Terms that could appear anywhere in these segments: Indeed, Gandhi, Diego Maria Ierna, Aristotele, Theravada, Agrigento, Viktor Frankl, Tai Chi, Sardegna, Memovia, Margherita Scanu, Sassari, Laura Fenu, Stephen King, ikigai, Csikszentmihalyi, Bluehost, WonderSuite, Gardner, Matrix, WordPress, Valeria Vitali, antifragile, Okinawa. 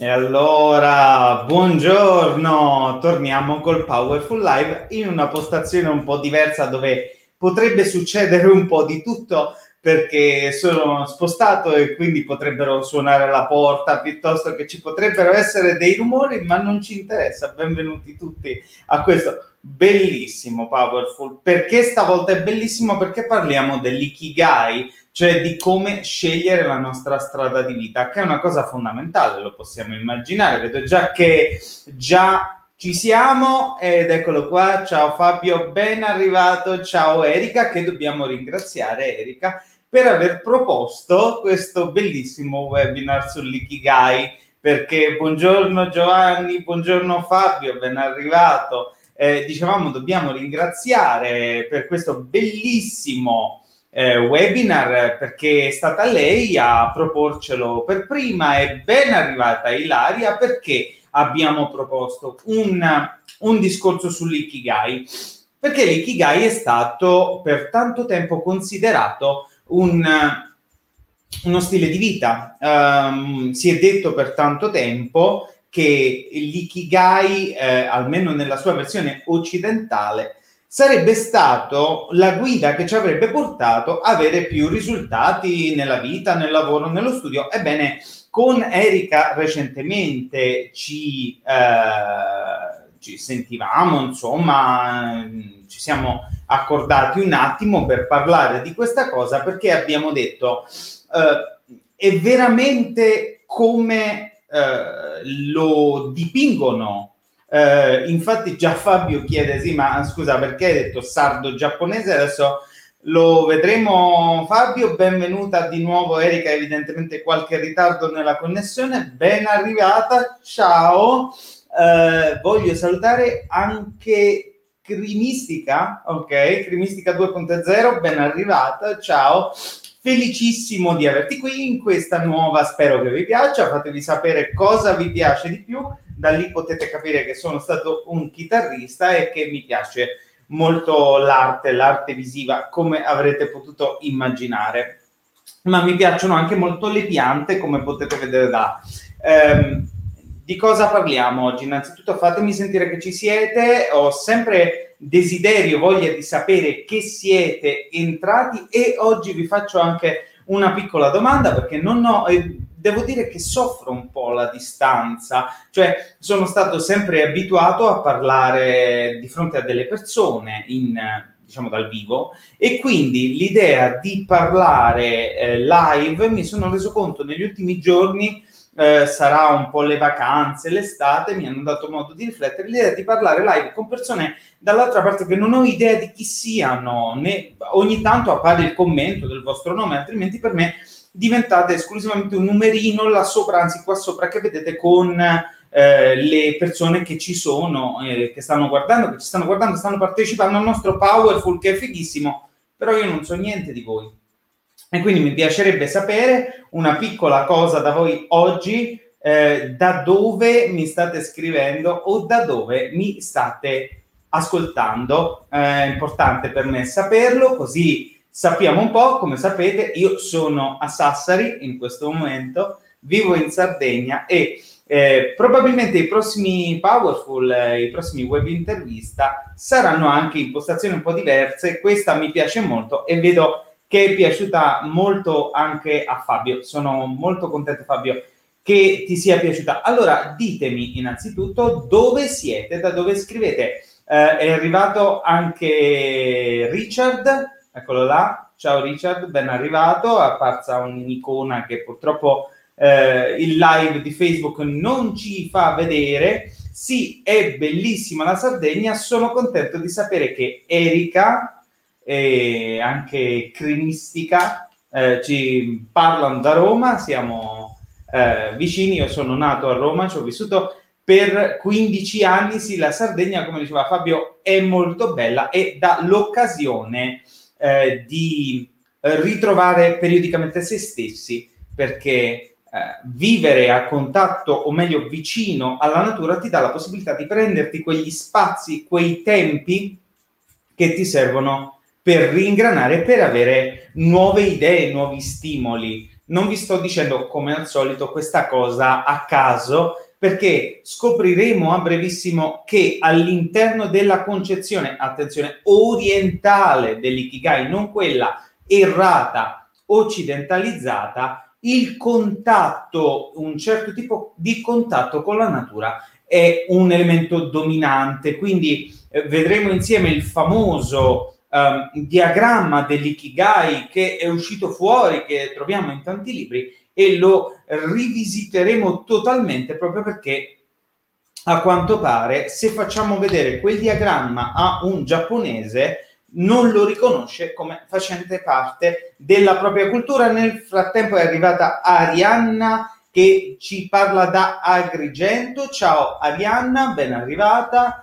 E allora, buongiorno, torniamo col Powerful Live in una postazione un po' diversa dove potrebbe succedere un po' di tutto, perché sono spostato e quindi potrebbero suonare la porta, piuttosto che ci potrebbero essere dei rumori, ma non ci interessa. Benvenuti tutti a questo bellissimo Powerful. Perché stavolta è bellissimo? Perché parliamo dell'ikigai, cioè di come scegliere la nostra strada di vita, che è una cosa fondamentale, lo possiamo immaginare. Vedo già che ci siamo, ed eccolo qua. Ciao Fabio, ben arrivato. Ciao Erika, che dobbiamo ringraziare Erika per aver proposto questo bellissimo webinar sull'ikigai, perché buongiorno Giovanni, buongiorno Fabio, ben arrivato. Dicevamo, dobbiamo ringraziare per questo bellissimo webinar, perché è stata lei a proporcelo per prima. E ben arrivata Ilaria, perché abbiamo proposto un discorso sull'ikigai, perché l'ikigai è stato per tanto tempo considerato uno stile di vita. Si è detto per tanto tempo che l'ikigai, almeno nella sua versione occidentale, sarebbe stato la guida che ci avrebbe portato a avere più risultati nella vita, nel lavoro, nello studio. Ebbene, con Erika recentemente ci sentivamo, insomma, ci siamo accordati un attimo per parlare di questa cosa, perché abbiamo detto è veramente come lo dipingono. Infatti già Fabio chiede, sì, ma scusa, perché hai detto sardo-giapponese? Adesso lo vedremo. Fabio, benvenuta di nuovo. Erika, evidentemente qualche ritardo nella connessione, ben arrivata, ciao. Voglio salutare anche Crimistica, ok, Crimistica 2.0, ben arrivata, ciao. Felicissimo di averti qui in questa nuova, spero che vi piaccia. Fatevi sapere cosa vi piace di più, da lì potete capire che sono stato un chitarrista e che mi piace molto l'arte visiva, come avrete potuto immaginare, ma mi piacciono anche molto le piante, come potete vedere da di cosa parliamo oggi? Innanzitutto fatemi sentire che ci siete, ho sempre desiderio, voglia di sapere che siete entrati, e oggi vi faccio anche una piccola domanda, perché devo dire che soffro un po' la distanza, cioè sono stato sempre abituato a parlare di fronte a delle persone in diciamo dal vivo, e quindi l'idea di parlare live mi sono reso conto negli ultimi giorni, sarà un po' le vacanze, l'estate, mi hanno dato modo di riflettere, l'idea di parlare live con persone dall'altra parte che non ho idea di chi siano, né, ogni tanto appare il commento del vostro nome, altrimenti per me diventate esclusivamente un numerino là sopra, anzi qua sopra che vedete con le persone che ci sono, che stanno guardando, che ci stanno guardando, stanno partecipando al nostro powerful che è fighissimo, però io non so niente di voi. E quindi mi piacerebbe sapere una piccola cosa da voi oggi, da dove mi state scrivendo o da dove mi state ascoltando. È importante per me saperlo, così sappiamo un po'. Come sapete, io sono a Sassari in questo momento, vivo in Sardegna e probabilmente i prossimi powerful, i prossimi web intervista saranno anche impostazioni un po' diverse. Questa mi piace molto e vedo che è piaciuta molto anche a Fabio. Sono molto contento, Fabio, che ti sia piaciuta. Allora, ditemi innanzitutto dove siete, da dove scrivete. È arrivato anche Richard, eccolo là. Ciao Richard, ben arrivato. È apparsa un'icona che purtroppo il live di Facebook non ci fa vedere. Sì, è bellissima la Sardegna. Sono contento di sapere che Erika e anche Crimistica ci parlano da Roma, siamo vicini. Io sono nato a Roma, ci ho vissuto per 15 anni. Sì, la Sardegna, come diceva Fabio, è molto bella e dà l'occasione di ritrovare periodicamente se stessi, perché vivere a contatto, o meglio vicino alla natura, ti dà la possibilità di prenderti quegli spazi, quei tempi che ti servono per ringranare, per avere nuove idee, nuovi stimoli. Non vi sto dicendo, come al solito, questa cosa a caso, perché scopriremo a brevissimo che all'interno della concezione, attenzione, orientale dell'ikigai, non quella errata, occidentalizzata, il contatto, un certo tipo di contatto con la natura è un elemento dominante. Quindi vedremo insieme il famoso diagramma dell'ikigai che è uscito fuori, che troviamo in tanti libri, e lo rivisiteremo totalmente, proprio perché a quanto pare se facciamo vedere quel diagramma a un giapponese non lo riconosce come facente parte della propria cultura. Nel frattempo è arrivata Arianna che ci parla da Agrigento. Ciao Arianna, ben arrivata.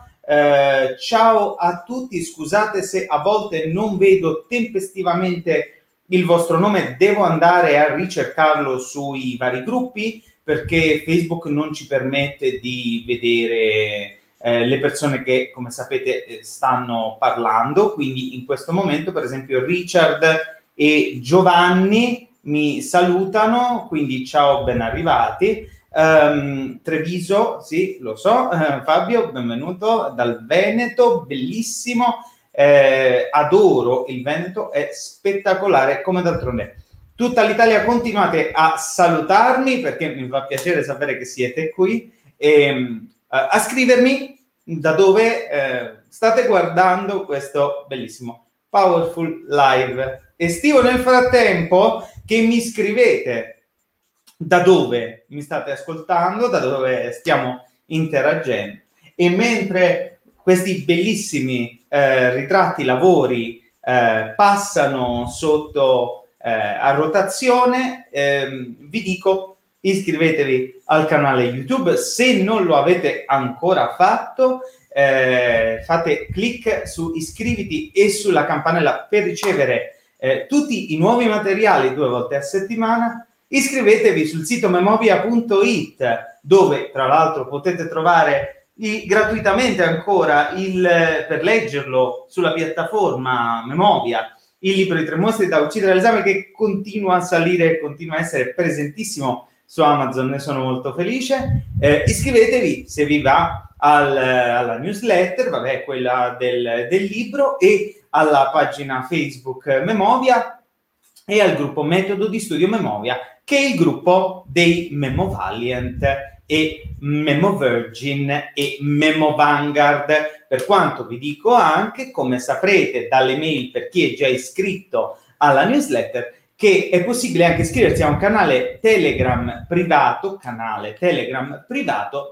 Ciao a tutti, scusate se a volte non vedo tempestivamente il vostro nome, devo andare a ricercarlo sui vari gruppi perché Facebook non ci permette di vedere le persone che, come sapete, stanno parlando. Quindi in questo momento, per esempio, Richard e Giovanni mi salutano, quindi ciao, ben arrivati. Treviso, sì, lo so, Fabio, benvenuto dal Veneto, bellissimo, adoro il Veneto, è spettacolare come d'altronde. Tutta l'Italia, continuate a salutarmi perché mi fa piacere sapere che siete qui, e a scrivermi da dove state guardando questo bellissimo powerful live estivo. Nel frattempo che mi scrivete da dove mi state ascoltando, da dove stiamo interagendo, e mentre questi bellissimi ritratti, lavori passano sotto a rotazione, vi dico: iscrivetevi al canale YouTube se non lo avete ancora fatto, fate click su iscriviti e sulla campanella per ricevere tutti i nuovi materiali 2 volte a settimana. Iscrivetevi sul sito memovia.it, dove tra l'altro potete trovare gratuitamente ancora per leggerlo sulla piattaforma Memovia, il libro di 3 mostri da uccidere all'esame, che continua a salire, continua a essere presentissimo su Amazon, ne sono molto felice. Iscrivetevi se vi va alla newsletter, vabbè, quella del libro, e alla pagina Facebook Memovia e al gruppo Metodo di Studio Memovia, che è il gruppo dei Memo Valiant e Memo Virgin e Memo Vanguard. Per quanto vi dico anche, come saprete dalle mail per chi è già iscritto alla newsletter, che è possibile anche iscriversi a un canale Telegram privato,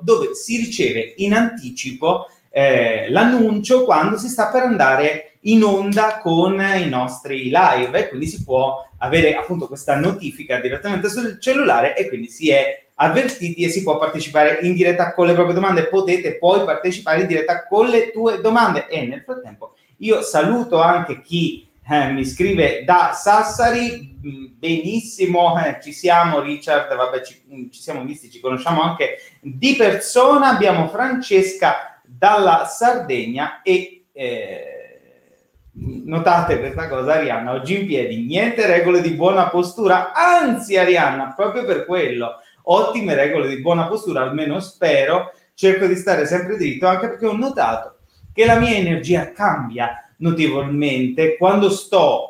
dove si riceve in anticipo l'annuncio quando si sta per andare in onda con i nostri live, e quindi si può avere appunto questa notifica direttamente sul cellulare, e quindi si è avvertiti e si può partecipare in diretta con le proprie domande. Potete poi partecipare in diretta con le tue domande. E nel frattempo io saluto anche chi mi scrive da Sassari. Benissimo, ci siamo, Richard, vabbè, ci siamo visti, ci conosciamo anche di persona. Abbiamo Francesca dalla Sardegna e notate questa cosa, Arianna, oggi in piedi, niente regole di buona postura, anzi Arianna, proprio per quello, ottime regole di buona postura, almeno spero, cerco di stare sempre dritto, anche perché ho notato che la mia energia cambia notevolmente quando sto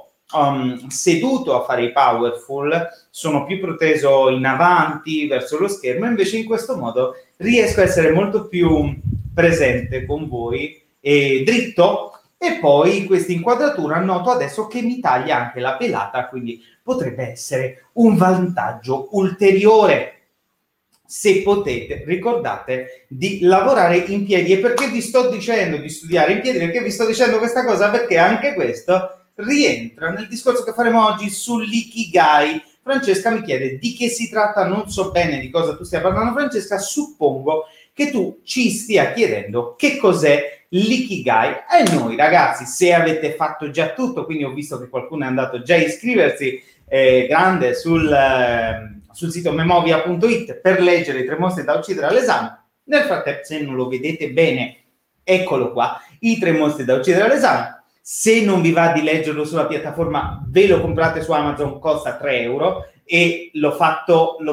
seduto a fare i powerful, sono più proteso in avanti verso lo schermo, invece in questo modo riesco a essere molto più presente con voi e dritto, e poi questa inquadratura noto adesso che mi taglia anche la pelata, quindi potrebbe essere un vantaggio ulteriore. Se potete, ricordate di lavorare in piedi. E perché vi sto dicendo di studiare in piedi? Perché vi sto dicendo questa cosa? Perché anche questo rientra nel discorso che faremo oggi sull'ikigai. Francesca mi chiede di che si tratta, non so bene di cosa tu stia parlando, Francesca, suppongo che tu ci stia chiedendo che cos'è l'ikigai. E noi ragazzi, se avete fatto già tutto, quindi ho visto che qualcuno è andato già a iscriversi, grande, sul sito memovia.it per leggere i 3 mostri da uccidere all'esame. Nel frattempo, se non lo vedete bene, eccolo qua, i 3 mostri da uccidere all'esame. Se non vi va di leggerlo sulla piattaforma, ve lo comprate su Amazon, costa 3 euro, e l'ho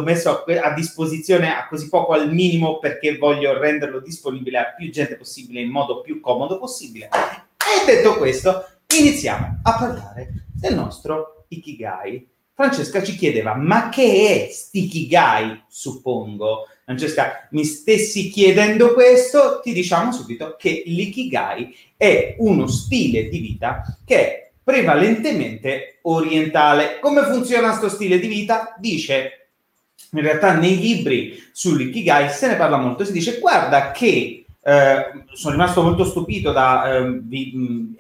messo a disposizione a così poco, al minimo, perché voglio renderlo disponibile a più gente possibile in modo più comodo possibile. E detto questo, iniziamo a parlare del nostro ikigai. Francesca ci chiedeva, ma che è ikigai? Suppongo, Francesca, mi stessi chiedendo questo. Ti diciamo subito che l'ikigai è uno stile di vita che è prevalentemente orientale. Come funziona sto stile di vita? Dice, in realtà nei libri sull'ikigai se ne parla molto, si dice, guarda che sono rimasto molto stupito e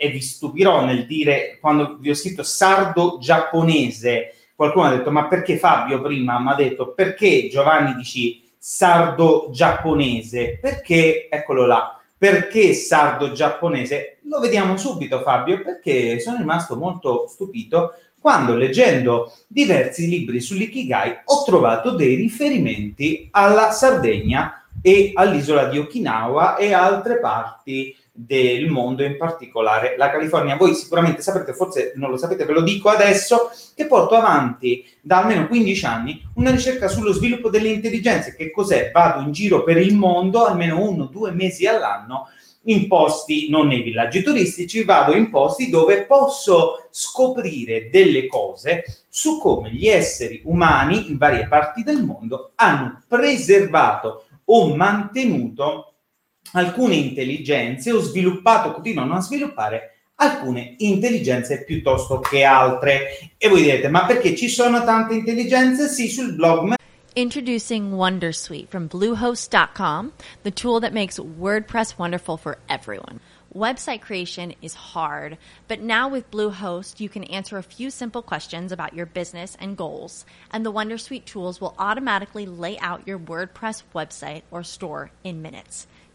vi stupirò nel dire, quando vi ho scritto sardo-giapponese, qualcuno ha detto, ma perché Fabio prima mi ha detto, perché Giovanni dici sardo-giapponese? Perché, eccolo là, perché sardo-giapponese? Lo vediamo subito, Fabio, perché sono rimasto molto stupito quando, leggendo diversi libri sull'ikigai, ho trovato dei riferimenti alla Sardegna e all'isola di Okinawa e altre parti del mondo, in particolare la California. Voi sicuramente saprete, forse non lo sapete, ve lo dico adesso, che porto avanti da almeno 15 anni una ricerca sullo sviluppo delle intelligenze. Che cos'è? Vado in giro per il mondo almeno 1 o 2 mesi all'anno in posti, non nei villaggi turistici, vado in posti dove posso scoprire delle cose su come gli esseri umani in varie parti del mondo hanno preservato o mantenuto alcune intelligenze, continuano a sviluppare alcune intelligenze piuttosto che altre. E voi direte, ma perché ci sono tante intelligenze? Sì, sul blog. Introducing WonderSuite from Bluehost.com, the tool that makes WordPress wonderful for everyone. Website creation is hard, but now with Bluehost, you can answer a few simple questions about your business and goals, and the WonderSuite tools will automatically lay out your WordPress website or store in minutes.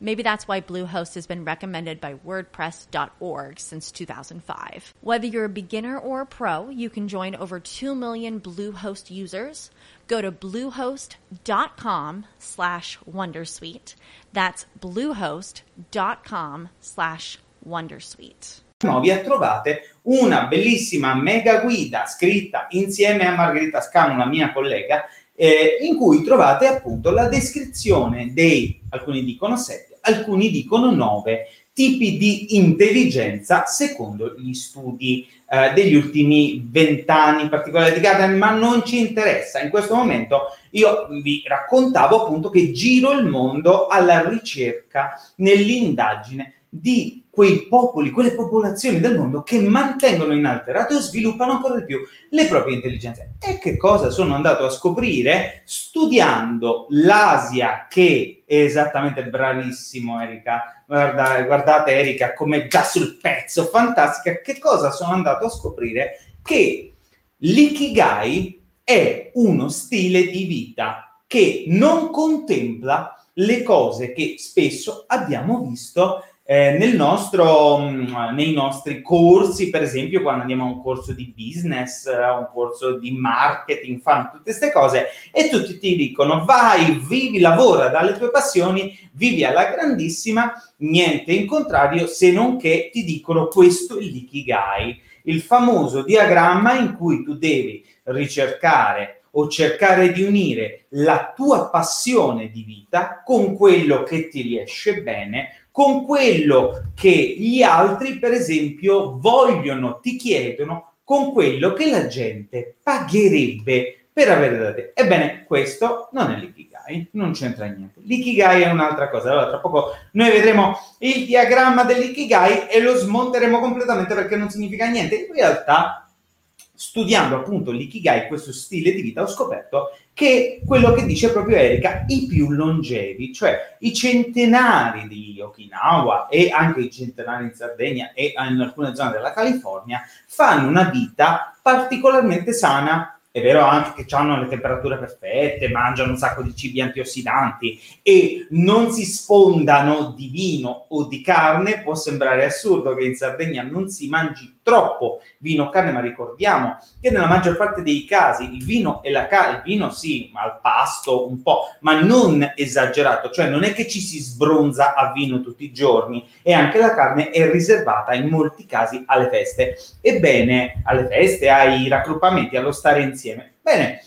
Maybe that's why Bluehost has been recommended by WordPress.org since 2005. Whether you're a beginner or a pro, you can join over 2 million Bluehost users. Go to bluehost.com/wondersuite. That's bluehost.com/wondersuite. Memovia trovate una bellissima mega guida scritta insieme a Margherita Scanu, la mia collega, in cui trovate appunto la descrizione dei, alcuni dicono 7, alcuni dicono 9 tipi di intelligenza secondo gli studi degli ultimi 20 anni, in particolare di Gardner, ma non ci interessa. In questo momento io vi raccontavo appunto che giro il mondo alla ricerca, nell'indagine di quei popoli, quelle popolazioni del mondo che mantengono inalterato e sviluppano ancora di più le proprie intelligenze. E che cosa sono andato a scoprire? Studiando l'Asia, che è esattamente bravissimo Erika, guardate Erika come già sul pezzo, fantastica, che cosa sono andato a scoprire? Che l'ikigai è uno stile di vita che non contempla le cose che spesso abbiamo visto nei nostri corsi, per esempio quando andiamo a un corso di business, a un corso di marketing, fanno tutte queste cose e tutti ti dicono vai, vivi, lavora dalle tue passioni, vivi alla grandissima, niente in contrario, se non che ti dicono questo è l'ikigai, il famoso diagramma in cui tu devi ricercare o cercare di unire la tua passione di vita con quello che ti riesce bene, con quello che gli altri, per esempio, vogliono, ti chiedono, con quello che la gente pagherebbe per avere da te. Ebbene, questo non è l'ikigai, non c'entra niente. L'ikigai è un'altra cosa. Allora, tra poco noi vedremo il diagramma dell'ikigai e lo smonteremo completamente perché non significa niente. In realtà, studiando appunto l'ikigai, questo stile di vita, ho scoperto che quello che dice proprio Erika, i più longevi, cioè i centenari di Okinawa e anche i centenari in Sardegna e in alcune zone della California, fanno una vita particolarmente sana. È vero anche che hanno le temperature perfette, mangiano un sacco di cibi antiossidanti e non si sfondano di vino o di carne. Può sembrare assurdo che in Sardegna non si mangi troppo vino, carne, ma ricordiamo che nella maggior parte dei casi il vino e la carne, il vino sì, ma al pasto un po', ma non esagerato, cioè non è che ci si sbronza a vino tutti i giorni, e anche la carne è riservata in molti casi alle feste. Ebbene, alle feste, ai raggruppamenti, allo stare insieme. Bene,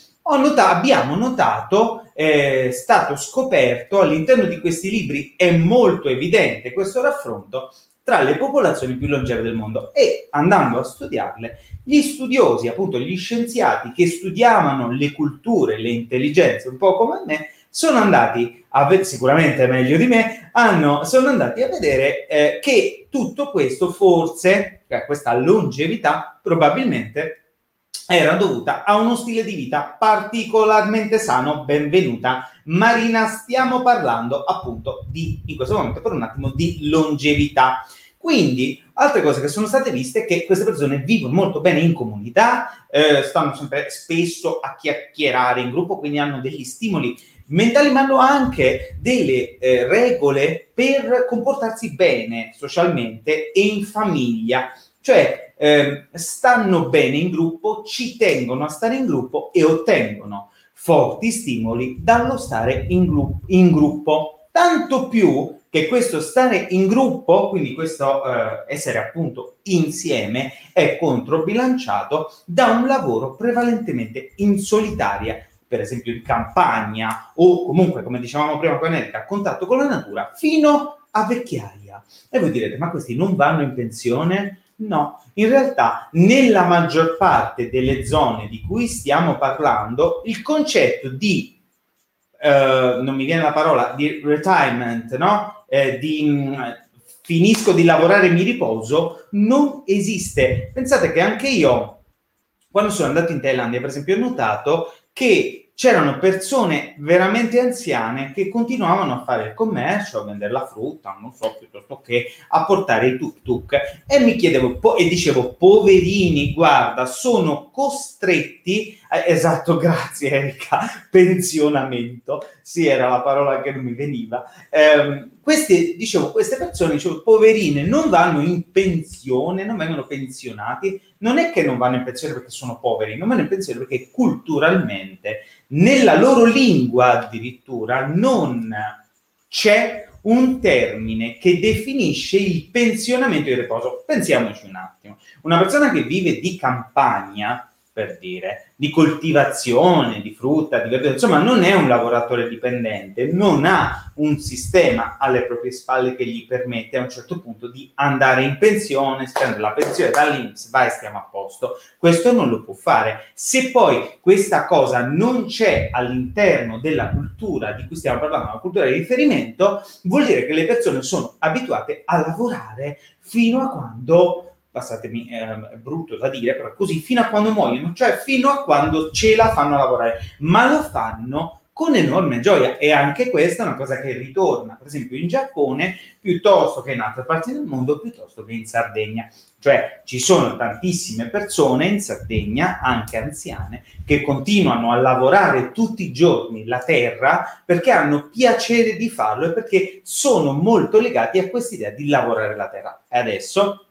abbiamo notato, è stato scoperto all'interno di questi libri, è molto evidente questo raffronto tra le popolazioni più longeve del mondo, e andando a studiarle, gli studiosi, appunto gli scienziati che studiavano le culture, le intelligenze, un po' come me, sono andati a vedere, sicuramente meglio di me, sono andati a vedere che tutto questo, forse, questa longevità, probabilmente era dovuta a uno stile di vita particolarmente sano. Benvenuta Marina, stiamo parlando appunto di, in questo momento per un attimo, di longevità. Quindi altre cose che sono state viste è che queste persone vivono molto bene in comunità, stanno sempre spesso a chiacchierare in gruppo, quindi hanno degli stimoli mentali, ma hanno anche delle regole per comportarsi bene socialmente e in famiglia, cioè stanno bene in gruppo, ci tengono a stare in gruppo e ottengono forti stimoli dallo stare in gruppo. Tanto più che questo stare in gruppo, quindi questo essere appunto insieme, è controbilanciato da un lavoro prevalentemente in solitaria, per esempio in campagna o comunque, come dicevamo prima con Erika, a contatto con la natura fino a vecchiaia. E voi direte, ma questi non vanno in pensione? No, in realtà nella maggior parte delle zone di cui stiamo parlando il concetto di, non mi viene la parola, di retirement, no? Finisco di lavorare e mi riposo, non esiste. Pensate che anche io, quando sono andato in Thailandia, per esempio, ho notato che c'erano persone veramente anziane che continuavano a fare il commercio, a vendere la frutta, non so, piuttosto che a portare i tuk-tuk. E mi chiedevo, e dicevo, poverini, guarda, sono costretti, esatto, grazie Erika, pensionamento, sì, era la parola che non mi veniva, queste persone, poverine, non vanno in pensione, non vengono pensionati. Non è che non vanno in pensione perché sono poveri, non vanno in pensione perché culturalmente, nella loro lingua addirittura, non c'è un termine che definisce il pensionamento di riposo. Pensiamoci un attimo. Una persona che vive di campagna, per dire, di coltivazione, di frutta, di verdura, insomma non è un lavoratore dipendente, non ha un sistema alle proprie spalle che gli permette a un certo punto di andare in pensione, spendere la pensione dall'INPS, vai, stiamo a posto. Questo non lo può fare. Se poi questa cosa non c'è all'interno della cultura di cui stiamo parlando, una cultura di riferimento, vuol dire che le persone sono abituate a lavorare fino a quando... passatemi, è brutto da dire, però così, fino a quando muoiono, cioè fino a quando ce la fanno a lavorare, ma lo fanno con enorme gioia. E anche questa è una cosa che ritorna, per esempio, in Giappone, piuttosto che in altre parti del mondo, piuttosto che in Sardegna. Cioè, ci sono tantissime persone in Sardegna, anche anziane, che continuano a lavorare tutti i giorni la terra perché hanno piacere di farlo e perché sono molto legati a quest'idea di lavorare la terra. E adesso...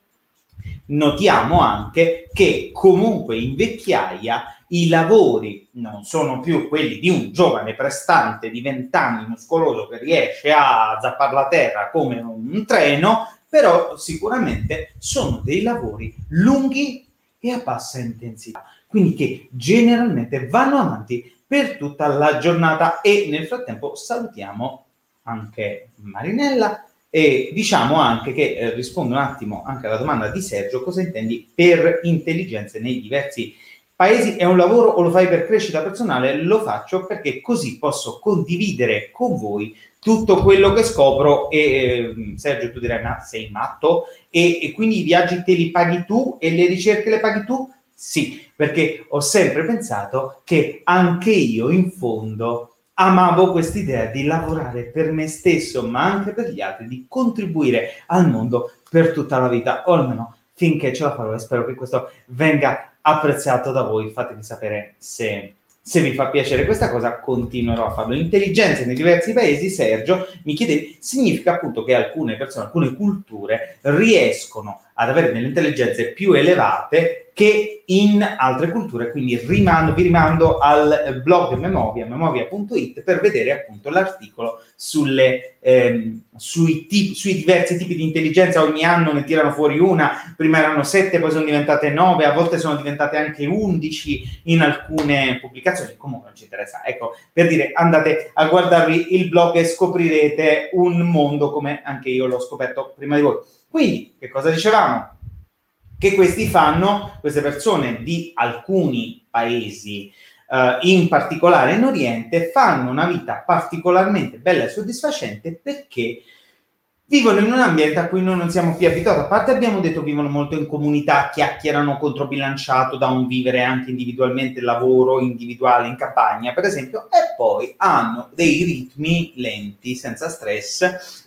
notiamo anche che comunque in vecchiaia i lavori non sono più quelli di un giovane prestante di 20 anni muscoloso che riesce a zappare la terra come un treno, però sicuramente sono dei lavori lunghi e a bassa intensità, quindi che generalmente vanno avanti per tutta la giornata. E nel frattempo salutiamo anche Marinella e diciamo anche che rispondo un attimo anche alla domanda di Sergio: cosa intendi per intelligenze nei diversi paesi? È un lavoro o lo fai per crescita personale? Lo faccio perché così posso condividere con voi tutto quello che scopro. E Sergio, tu dirai: ma sei matto? E quindi i viaggi te li paghi tu e le ricerche le paghi tu? Sì, perché ho sempre pensato che anche io in fondo amavo quest'idea di lavorare per me stesso, ma anche per gli altri, di contribuire al mondo per tutta la vita, o almeno finché ce la farò, e spero che questo venga apprezzato da voi. Fatemi sapere se vi fa piacere questa cosa, continuerò a farlo. Intelligenza nei diversi paesi, Sergio, mi chiedevi, significa appunto che alcune persone, alcune culture riescono ad avere delle intelligenze più elevate che in altre culture, quindi vi rimando al blog Memovia, memovia.it, per vedere appunto l'articolo sui diversi tipi di intelligenza. Ogni anno ne tirano fuori una, prima erano 7, poi sono diventate 9, a volte sono diventate anche 11 in alcune pubblicazioni, comunque non ci interessa. Ecco, per dire, andate a guardarvi il blog e scoprirete un mondo come anche io l'ho scoperto prima di voi. Quindi, che cosa dicevamo? Che queste persone di alcuni paesi, in particolare in Oriente, fanno una vita particolarmente bella e soddisfacente perché vivono in un ambiente a cui noi non siamo più abituati. A parte, abbiamo detto, vivono molto in comunità, chiacchierano, controbilanciato da un vivere anche individualmente, lavoro individuale in campagna, per esempio, e poi hanno dei ritmi lenti, senza stress,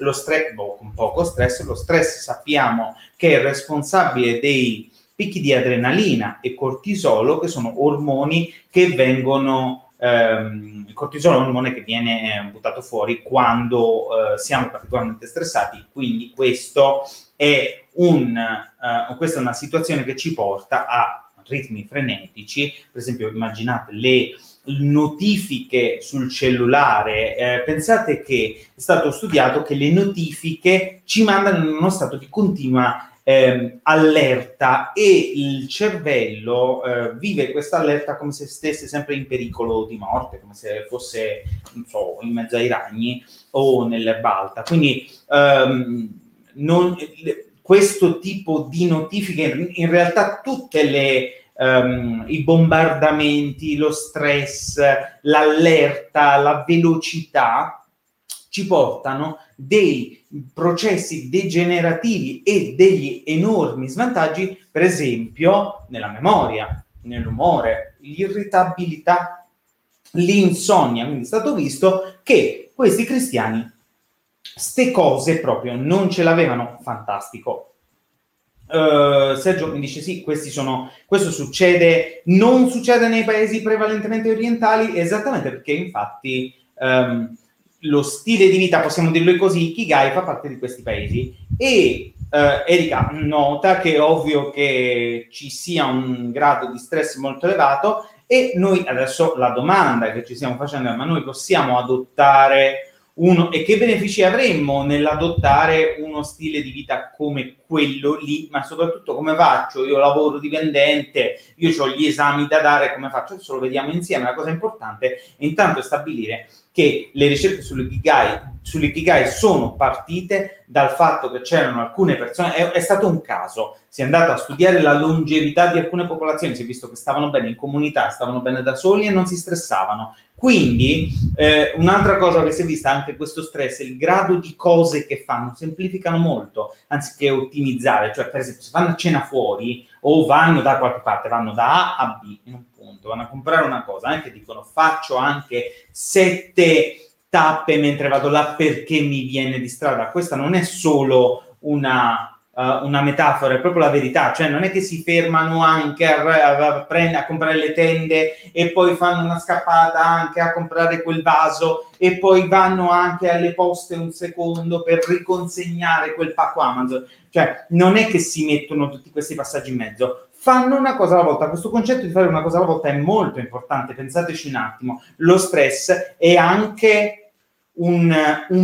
con poco stress. Lo stress sappiamo che è responsabile dei picchi di adrenalina e cortisolo, che sono ormoni che vengono... il cortisolo è un ormone che viene buttato fuori quando siamo particolarmente stressati, quindi questa è una situazione che ci porta a ritmi frenetici. Per esempio, immaginate le notifiche sul cellulare, pensate che è stato studiato che le notifiche ci mandano in uno stato di continua allerta, e il cervello vive questa allerta come se stesse sempre in pericolo di morte, come se fosse, non so, in mezzo ai ragni o nell'erba alta. Quindi questo tipo di notifiche, in realtà tutte i bombardamenti, lo stress, l'allerta, la velocità, ci portano dei processi degenerativi e degli enormi svantaggi, per esempio nella memoria, nell'umore, l'irritabilità, l'insonnia. Quindi è stato visto che questi cristiani ste cose proprio non ce l'avevano. Fantastico. Sergio mi dice sì, questo succede, non succede nei paesi prevalentemente orientali, esattamente perché infatti lo stile di vita, possiamo dirlo così, ikigai, fa parte di questi paesi. E Erika nota che è ovvio che ci sia un grado di stress molto elevato, e noi adesso la domanda che ci stiamo facendo è: ma noi possiamo adottare e che benefici avremmo nell'adottare uno stile di vita come quello lì, ma soprattutto come faccio? Io lavoro dipendente, io ho gli esami da dare, come faccio? Adesso lo vediamo insieme. La cosa importante è intanto stabilire che le ricerche sull'ikigai sono partite dal fatto che c'erano alcune persone, è stato un caso, si è andato a studiare la longevità di alcune popolazioni, si è visto che stavano bene in comunità, stavano bene da soli e non si stressavano. Quindi un'altra cosa che si è vista, anche questo stress, il grado di cose che fanno, semplificano molto, anziché ottimizzare. Cioè, per esempio, se vanno a cena fuori o vanno da qualche parte, vanno da A a B, in un punto, vanno a comprare una cosa, anche dicono faccio anche 7 tappe mentre vado là perché mi viene di strada. Questa non è solo una metafora, è proprio la verità. Cioè non è che si fermano anche a comprare le tende e poi fanno una scappata anche a comprare quel vaso e poi vanno anche alle poste un secondo per riconsegnare quel pacco Amazon. Cioè non è che si mettono tutti questi passaggi in mezzo, fanno una cosa alla volta. Questo concetto di fare una cosa alla volta è molto importante, pensateci un attimo. Lo stress è anche un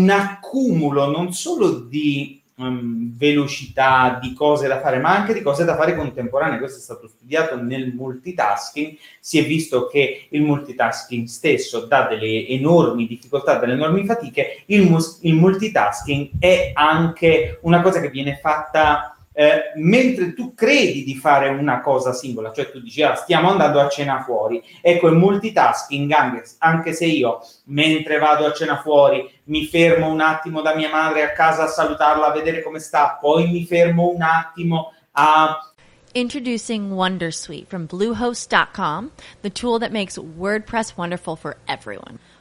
accumulo non solo di velocità, di cose da fare, ma anche di cose da fare contemporanee. Questo è stato studiato nel multitasking. Si è visto che il multitasking stesso dà delle enormi difficoltà, delle enormi fatiche. Il multitasking è anche una cosa che viene fatta mentre tu credi di fare una cosa singola. Cioè tu dici stiamo andando a cena fuori, ecco il multitasking. Anche se io mentre vado a cena fuori mi fermo un attimo da mia madre a casa a salutarla, a vedere come sta, poi mi fermo un attimo a... Introducing WonderSuite from Bluehost.com, the tool that makes WordPress wonderful for everyone.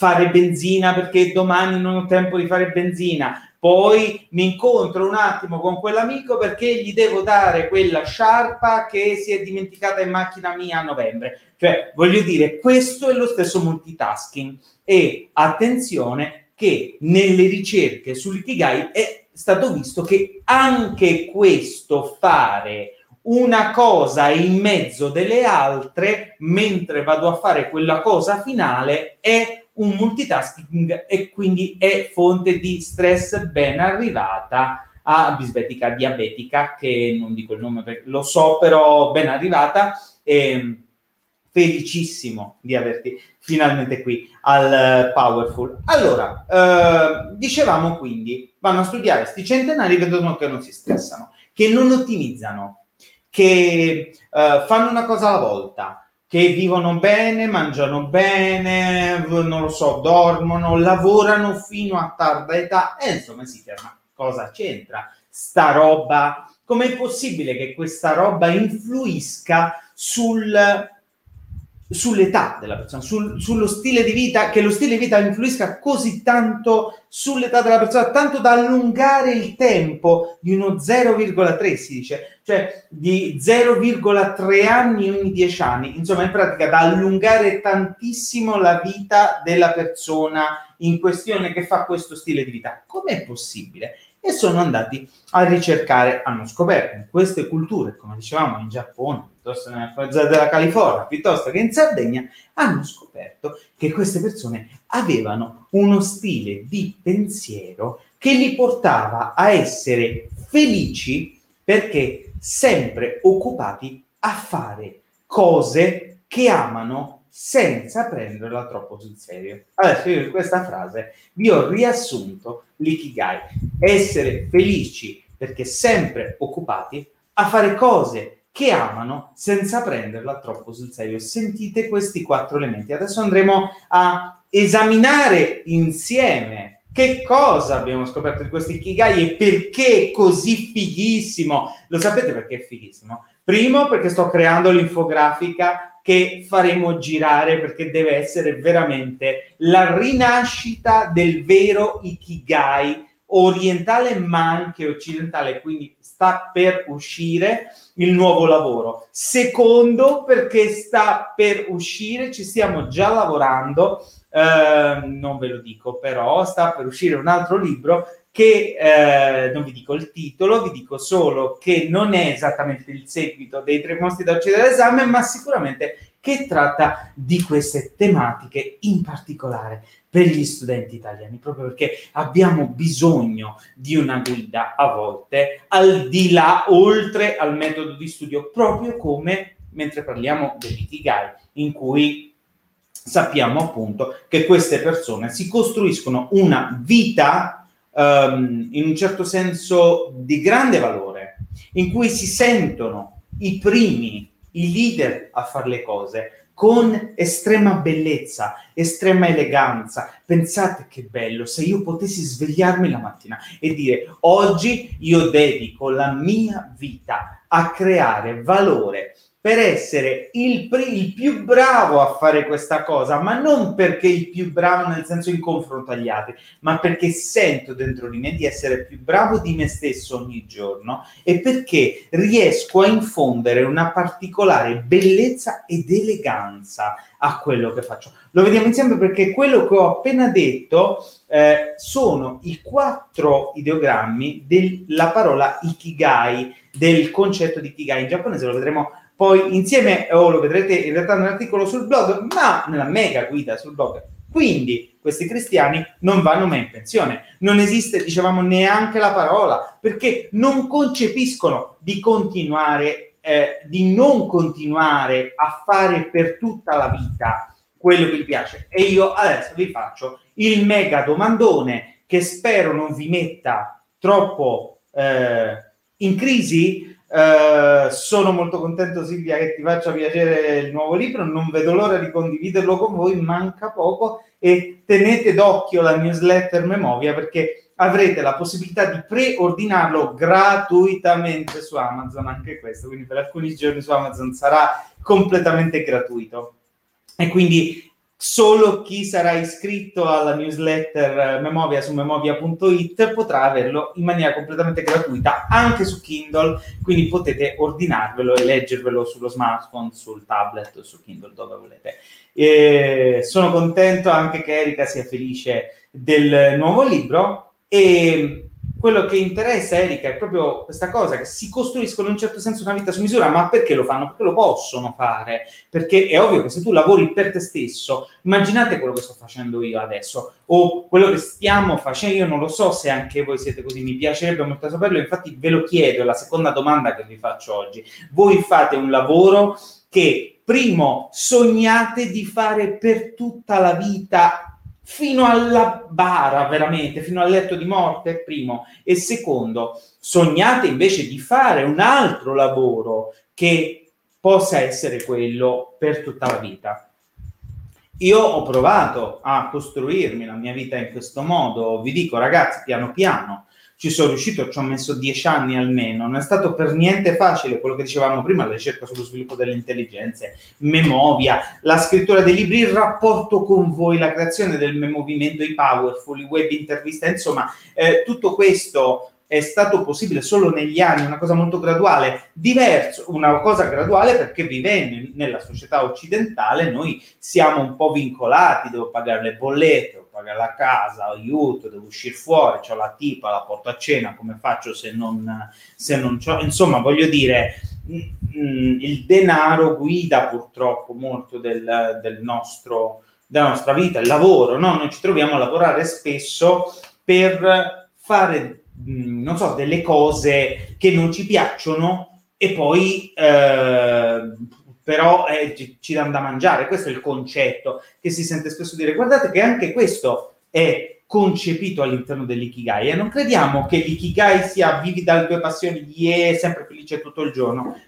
Fare benzina perché domani non ho tempo di fare benzina, poi mi incontro un attimo con quell'amico perché gli devo dare quella sciarpa che si è dimenticata in macchina mia a novembre. Cioè, voglio dire, questo è lo stesso multitasking. E attenzione che nelle ricerche sull'ikigai è stato visto che anche questo fare una cosa in mezzo delle altre mentre vado a fare quella cosa finale è un multitasking e quindi è fonte di stress, ben arrivata a bisbetica diabetica, che non dico il nome perché lo so, però ben arrivata, e felicissimo di averti finalmente qui al Powerful. Allora, dicevamo quindi, vanno a studiare sti centenari, vedono che non si stressano, che non ottimizzano, che fanno una cosa alla volta, che vivono bene, mangiano bene, non lo so, dormono, lavorano fino a tarda età, e insomma si chiama, cosa c'entra sta roba? Com'è possibile che questa roba influisca sull'età della persona, sullo stile di vita, che lo stile di vita influisca così tanto sull'età della persona, tanto da allungare il tempo di uno 0,3, si dice, cioè di 0,3 anni ogni 10 anni, insomma in pratica da allungare tantissimo la vita della persona in questione che fa questo stile di vita. Com'è possibile? E sono andati a ricercare, hanno scoperto in queste culture, come dicevamo in Giappone, piuttosto nella zona della California, piuttosto che in Sardegna, hanno scoperto che queste persone avevano uno stile di pensiero che li portava a essere felici perché sempre occupati a fare cose che amano senza prenderla troppo sul serio. Adesso io in questa frase vi ho riassunto l'ikigai: essere felici perché sempre occupati a fare cose che amano senza prenderla troppo sul serio. Sentite questi 4 elementi. Adesso andremo a esaminare insieme che cosa abbiamo scoperto di questi ikigai e perché è così fighissimo. Lo sapete perché è fighissimo? Primo, perché sto creando l'infografica che faremo girare, perché deve essere veramente la rinascita del vero ikigai orientale ma anche occidentale, quindi sta per uscire il nuovo lavoro. Secondo, perché sta per uscire, ci stiamo già lavorando, non ve lo dico, però sta per uscire un altro libro che non vi dico il titolo, vi dico solo che non è esattamente il seguito dei 3 mostri da uccidere all'esame, ma sicuramente che tratta di queste tematiche in particolare per gli studenti italiani, proprio perché abbiamo bisogno di una guida a volte al di là, oltre al metodo di studio, proprio come mentre parliamo dell'ikigai, in cui sappiamo appunto che queste persone si costruiscono una vita in un certo senso di grande valore, in cui si sentono i primi, i leader a fare le cose con estrema bellezza, estrema eleganza. Pensate che bello se io potessi svegliarmi la mattina e dire: oggi io dedico la mia vita a creare valore per essere il più bravo a fare questa cosa, ma non perché il più bravo nel senso in confronto agli altri, ma perché sento dentro di me di essere più bravo di me stesso ogni giorno e perché riesco a infondere una particolare bellezza ed eleganza a quello che faccio. Lo vediamo insieme, perché quello che ho appena detto sono i 4 ideogrammi della parola ikigai, del concetto di ikigai in giapponese. Lo vedremo poi insieme, o lo vedrete in realtà nell'articolo sul blog, ma nella mega guida sul blog. Quindi questi cristiani non vanno mai in pensione, non esiste, dicevamo, neanche la parola, perché non concepiscono di continuare, di non continuare a fare per tutta la vita quello che gli piace. E io adesso vi faccio il mega domandone, che spero non vi metta troppo in crisi. Sono molto contento, Silvia, che ti faccia piacere il nuovo libro, non vedo l'ora di condividerlo con voi, manca poco, e tenete d'occhio la newsletter Memovia, perché avrete la possibilità di preordinarlo gratuitamente su Amazon, anche questo, quindi per alcuni giorni su Amazon sarà completamente gratuito, e quindi solo chi sarà iscritto alla newsletter Memovia su memovia.it potrà averlo in maniera completamente gratuita anche su Kindle, quindi potete ordinarvelo e leggervelo sullo smartphone, sul tablet o su Kindle, dove volete. E sono contento anche che Erika sia felice del nuovo libro, e quello che interessa Erika è proprio questa cosa, che si costruiscono in un certo senso una vita su misura. Ma perché lo fanno? Perché lo possono fare. Perché è ovvio che se tu lavori per te stesso, immaginate quello che sto facendo io adesso, o quello che stiamo facendo, io non lo so se anche voi siete così, mi piacerebbe molto saperlo, infatti ve lo chiedo, è la seconda domanda che vi faccio oggi. Voi fate un lavoro che, primo, sognate di fare per tutta la vita, fino alla bara, veramente, fino al letto di morte, primo. E secondo, sognate invece di fare un altro lavoro che possa essere quello per tutta la vita. Io ho provato a costruirmi la mia vita in questo modo, vi dico ragazzi, piano piano, ci sono riuscito, ci ho messo 10 anni almeno, non è stato per niente facile quello che dicevamo prima, la ricerca sullo sviluppo delle intelligenze, Memovia, la scrittura dei libri, il rapporto con voi, la creazione del movimento, i powerful, i web interviste, insomma, tutto questo è stato possibile solo negli anni, una cosa molto graduale, diverso, una cosa graduale perché vivendo nella società occidentale noi siamo un po' vincolati, devo pagare le bollette, devo pagare la casa, aiuto, devo uscire fuori, c'ho la tipa, la porto a cena, come faccio se non c'ho, insomma voglio dire, il denaro guida purtroppo molto della nostra vita, il lavoro, no? Noi ci troviamo a lavorare spesso per fare non so, delle cose che non ci piacciono e poi ci danno da mangiare. Questo è il concetto che si sente spesso dire. Guardate che anche questo è concepito all'interno dell'ikigai e non crediamo che l'ikigai sia vivi dalle tue passioni e sempre felice tutto il giorno.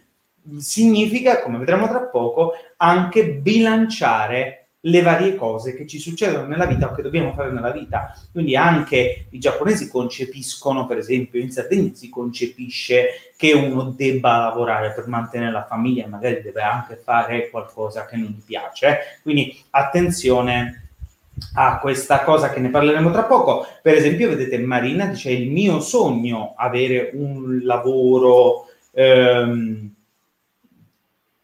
Significa, come vedremo tra poco, anche bilanciare le varie cose che ci succedono nella vita o che dobbiamo fare nella vita. Quindi anche i giapponesi concepiscono, per esempio in Sardegna si concepisce che uno debba lavorare per mantenere la famiglia, magari deve anche fare qualcosa che non gli piace. Quindi attenzione a questa cosa, che ne parleremo tra poco. Per esempio vedete Marina dice: il mio sogno avere un lavoro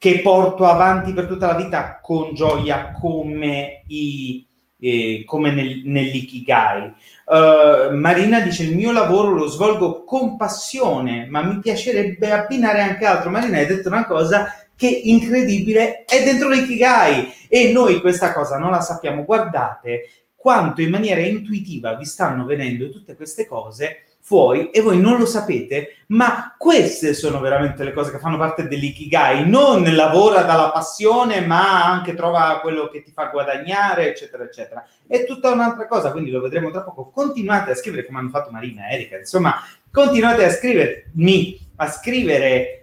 che porto avanti per tutta la vita con gioia, come nell'ikigai. Marina dice: il mio lavoro lo svolgo con passione, ma mi piacerebbe abbinare anche altro. Marina, hai detto una cosa che è incredibile, è dentro l'ikigai e noi questa cosa non la sappiamo. Guardate quanto in maniera intuitiva vi stanno venendo tutte queste cose fuori e voi non lo sapete, ma queste sono veramente le cose che fanno parte dell'ikigai. Non lavora dalla passione, ma anche trova quello che ti fa guadagnare, eccetera, eccetera. È tutta un'altra cosa, quindi lo vedremo tra poco. Continuate a scrivere, come hanno fatto Marina e Erika, insomma, continuate a scrivere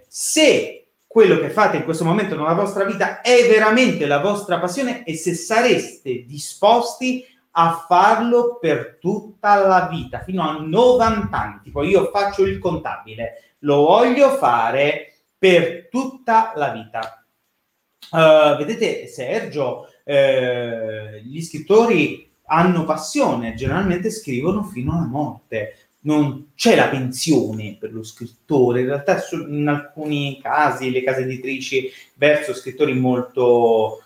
se quello che fate in questo momento nella vostra vita è veramente la vostra passione e se sareste disposti a farlo per tutta la vita, fino a 90 anni. Tipo, io faccio il contabile, lo voglio fare per tutta la vita. Vedete, Sergio, gli scrittori hanno passione, generalmente scrivono fino alla morte. Non c'è la pensione per lo scrittore, in realtà in alcuni casi le case editrici verso scrittori molto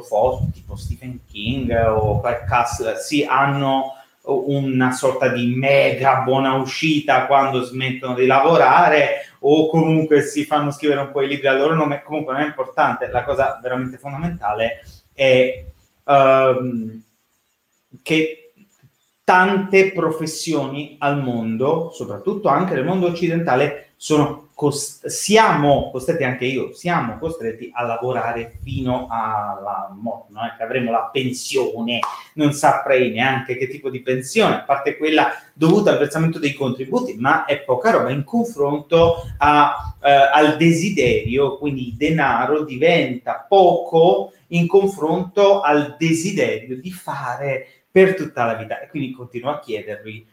forti, tipo Stephen King o Castle, sì, hanno una sorta di mega buona uscita quando smettono di lavorare o comunque si fanno scrivere un po' i libri al loro nome. Comunque non è importante, la cosa veramente fondamentale è che tante professioni al mondo, soprattutto anche nel mondo occidentale, siamo costretti a lavorare fino alla morte. Non è che avremo la pensione, non saprei neanche che tipo di pensione, a parte quella dovuta al versamento dei contributi, ma è poca roba in confronto al desiderio. Quindi il denaro diventa poco in confronto al desiderio di fare per tutta la vita. E quindi continuo a chiedervi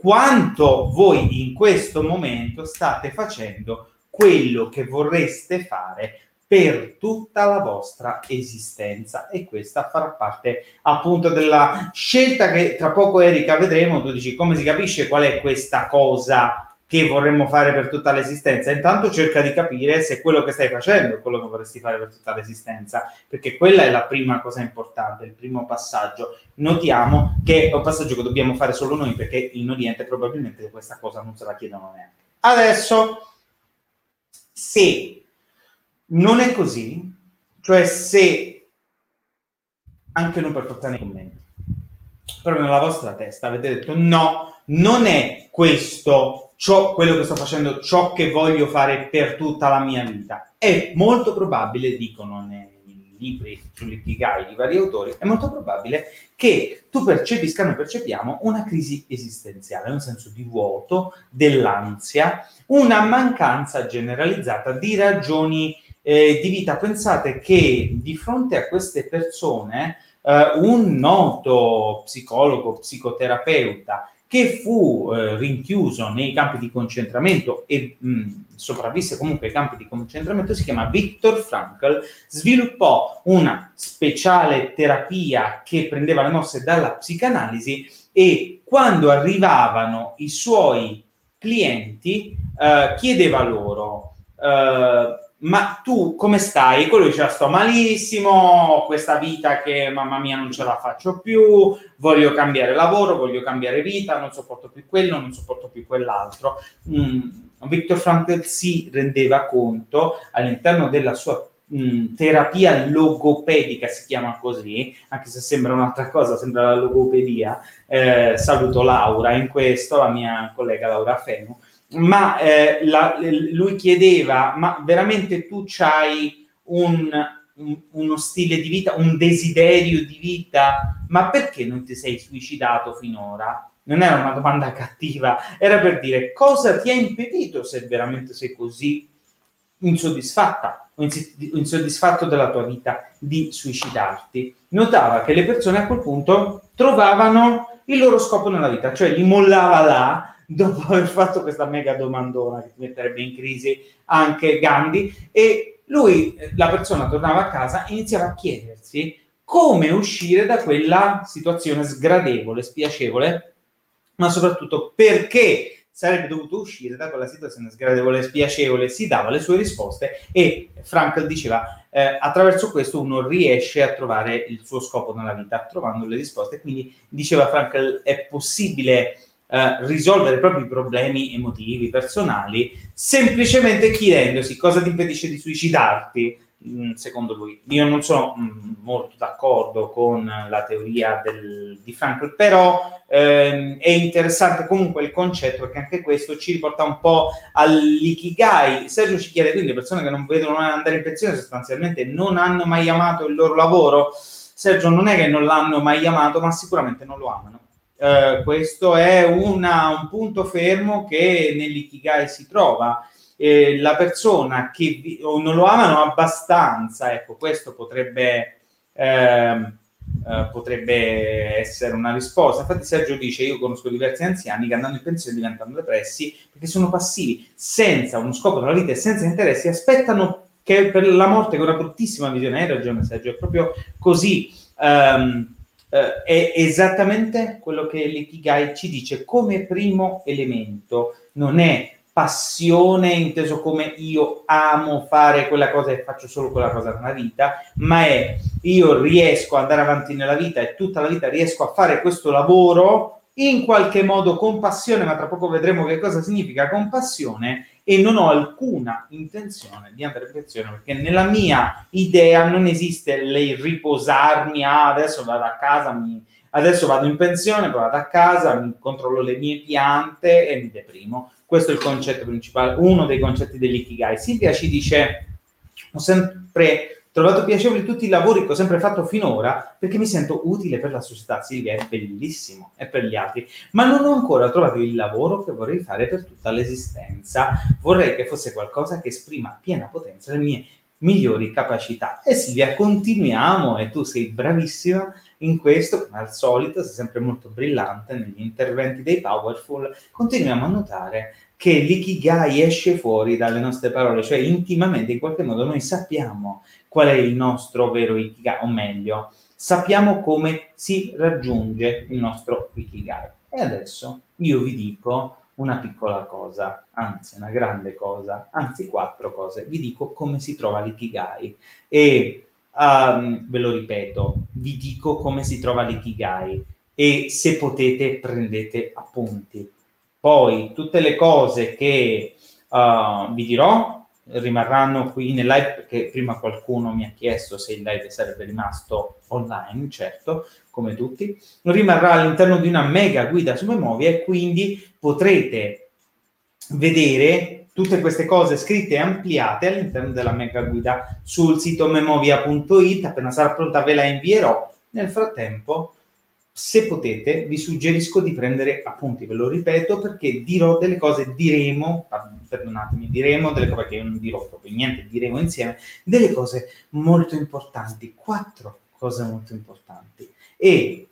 quanto voi in questo momento state facendo quello che vorreste fare per tutta la vostra esistenza. E questa farà parte appunto della scelta che tra poco, Erika, vedremo. Tu dici: come si capisce qual è questa cosa che vorremmo fare per tutta l'esistenza? Intanto cerca di capire se quello che stai facendo è quello che vorresti fare per tutta l'esistenza, perché quella è la prima cosa importante, il primo passaggio. Notiamo che è un passaggio che dobbiamo fare solo noi, perché in Oriente probabilmente questa cosa non se la chiedono neanche. Adesso, se non è così, cioè se anche non per portare i commenti, però nella vostra testa avete detto: no, non è questo quello che sto facendo, ciò che voglio fare per tutta la mia vita, è molto probabile, dicono nei libri sull'ikigai di vari autori, è molto probabile che tu percepisca, noi percepiamo, una crisi esistenziale, un senso di vuoto, dell'ansia, una mancanza generalizzata di ragioni di vita. Pensate che di fronte a queste persone un noto psicologo, psicoterapeuta, che fu rinchiuso nei campi di concentramento e sopravvisse comunque ai campi di concentramento, si chiama Viktor Frankl, sviluppò una speciale terapia che prendeva le mosse dalla psicanalisi, e quando arrivavano i suoi clienti chiedeva loro ma tu come stai? E quello diceva sto malissimo, questa vita che mamma mia non ce la faccio più, voglio cambiare lavoro, voglio cambiare vita, non sopporto più quello, non sopporto più quell'altro. Viktor Frankl si rendeva conto all'interno della sua terapia logopedica, si chiama così, anche se sembra un'altra cosa, sembra la logopedia, saluto Laura in questo, la mia collega Laura Fenu, ma lui chiedeva, ma veramente tu c'hai uno stile di vita, un desiderio di vita, ma perché non ti sei suicidato finora? Non era una domanda cattiva, era per dire cosa ti ha impedito, se veramente sei così insoddisfatta o insoddisfatto della tua vita, di suicidarti. Notava che le persone a quel punto trovavano il loro scopo nella vita, cioè li mollava là dopo aver fatto questa mega domandona che ti metterebbe in crisi anche Gandhi, e lui, la persona, tornava a casa e iniziava a chiedersi come uscire da quella situazione sgradevole, spiacevole, ma soprattutto perché sarebbe dovuto uscire da quella situazione sgradevole, spiacevole. Si dava le sue risposte e Frankl diceva attraverso questo uno riesce a trovare il suo scopo nella vita, trovando le risposte. Quindi diceva Frankl, è possibile risolvere i propri problemi emotivi, personali, semplicemente chiedendosi cosa ti impedisce di suicidarti, secondo lui. Io non sono molto d'accordo con la teoria di Frankl, però è interessante comunque il concetto, perché anche questo ci riporta un po' all'ikigai. Sergio ci chiede quindi, le persone che non vedono andare in pensione sostanzialmente non hanno mai amato il loro lavoro. Sergio, non è che non l'hanno mai amato, ma sicuramente non lo amano. Questo è un punto fermo che nell'ikigai si trova. La persona che non lo amano abbastanza, ecco, questo potrebbe essere una risposta. Infatti Sergio dice, io conosco diversi anziani che andando in pensione diventano depressi perché sono passivi, senza uno scopo della vita e senza interessi, aspettano che per la morte, con una bruttissima visione. Hai ragione Sergio, è proprio così. È esattamente quello che l'ikigai ci dice come primo elemento. Non è passione inteso come io amo fare quella cosa e faccio solo quella cosa nella vita, ma è io riesco ad andare avanti nella vita e tutta la vita riesco a fare questo lavoro in qualche modo con passione, ma tra poco vedremo che cosa significa con passione, e non ho alcuna intenzione di andare in pensione, perché nella mia idea non esiste il riposarmi, adesso vado a casa, adesso vado in pensione, vado a casa, mi controllo le mie piante e mi deprimo. Questo è il concetto principale, uno dei concetti dell'ikigai. Silvia ci dice, ho sempre trovato piacevoli tutti i lavori che ho sempre fatto finora perché mi sento utile per la società. Silvia, è bellissimo, è per gli altri, ma non ho ancora trovato il lavoro che vorrei fare per tutta l'esistenza. Vorrei che fosse qualcosa che esprima a piena potenza le mie migliori capacità. E Silvia, continuiamo, e tu sei bravissima in questo, come al solito, sei sempre molto brillante negli interventi dei Powerful. Continuiamo a notare che l'ikigai esce fuori dalle nostre parole, cioè intimamente, in qualche modo, noi sappiamo qual è il nostro vero ikigai, o meglio, sappiamo come si raggiunge il nostro ikigai. E adesso io vi dico una piccola cosa, anzi una grande cosa, anzi 4 cose. Vi dico come si trova l'ikigai e ve lo ripeto, vi dico come si trova l'ikigai e se potete prendete appunti. Poi tutte le cose che vi dirò rimarranno qui nel live, perché prima qualcuno mi ha chiesto se il live sarebbe rimasto online. Certo, come tutti, rimarrà all'interno di una mega guida su Memovia, e quindi potrete vedere tutte queste cose scritte e ampliate all'interno della mega guida sul sito memovia.it. appena sarà pronta ve la invierò. Nel frattempo, se potete, vi suggerisco di prendere appunti, ve lo ripeto, perché diremo delle cose, perché io non dirò proprio niente, diremo insieme delle cose molto importanti, 4 cose molto importanti. E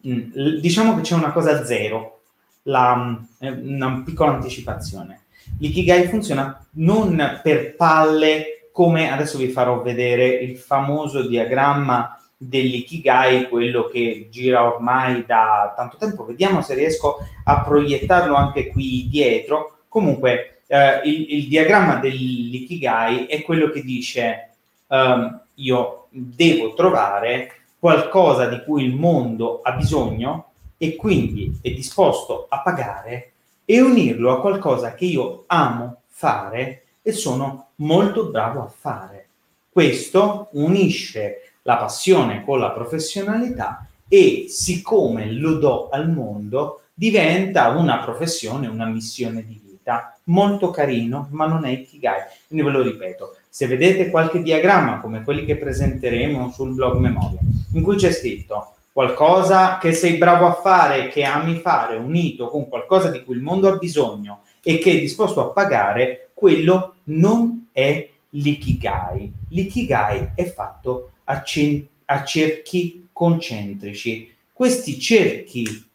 diciamo che c'è una cosa zero, una piccola anticipazione. L'ikigai funziona non per palle, come adesso vi farò vedere il famoso diagramma dell'ikigai, quello che gira ormai da tanto tempo. Vediamo se riesco a proiettarlo anche qui dietro. Comunque il diagramma dell'ikigai è quello che dice io devo trovare qualcosa di cui il mondo ha bisogno e quindi è disposto a pagare, e unirlo a qualcosa che io amo fare e sono molto bravo a fare. Questo unisce la passione con la professionalità, e siccome lo do al mondo diventa una professione, una missione di vita. Molto carino, ma non è ikigai. Quindi ve lo ripeto, se vedete qualche diagramma come quelli che presenteremo sul blog Memoria, in cui c'è scritto qualcosa che sei bravo a fare, che ami fare, unito con qualcosa di cui il mondo ha bisogno e che è disposto a pagare, quello non è l'ikigai. L'ikigai è fatto a cerchi concentrici. Questi cerchi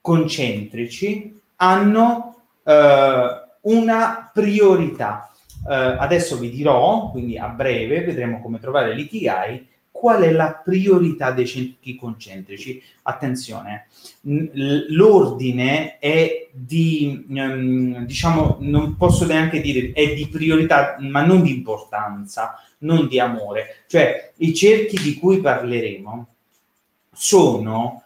concentrici hanno una priorità. Adesso vi dirò, quindi a breve vedremo come trovare l'ikigai, qual è la priorità dei cerchi concentrici. Attenzione, l'ordine è di, diciamo, non posso neanche dire, è di priorità, ma non di importanza, non di amore. Cioè, i cerchi di cui parleremo sono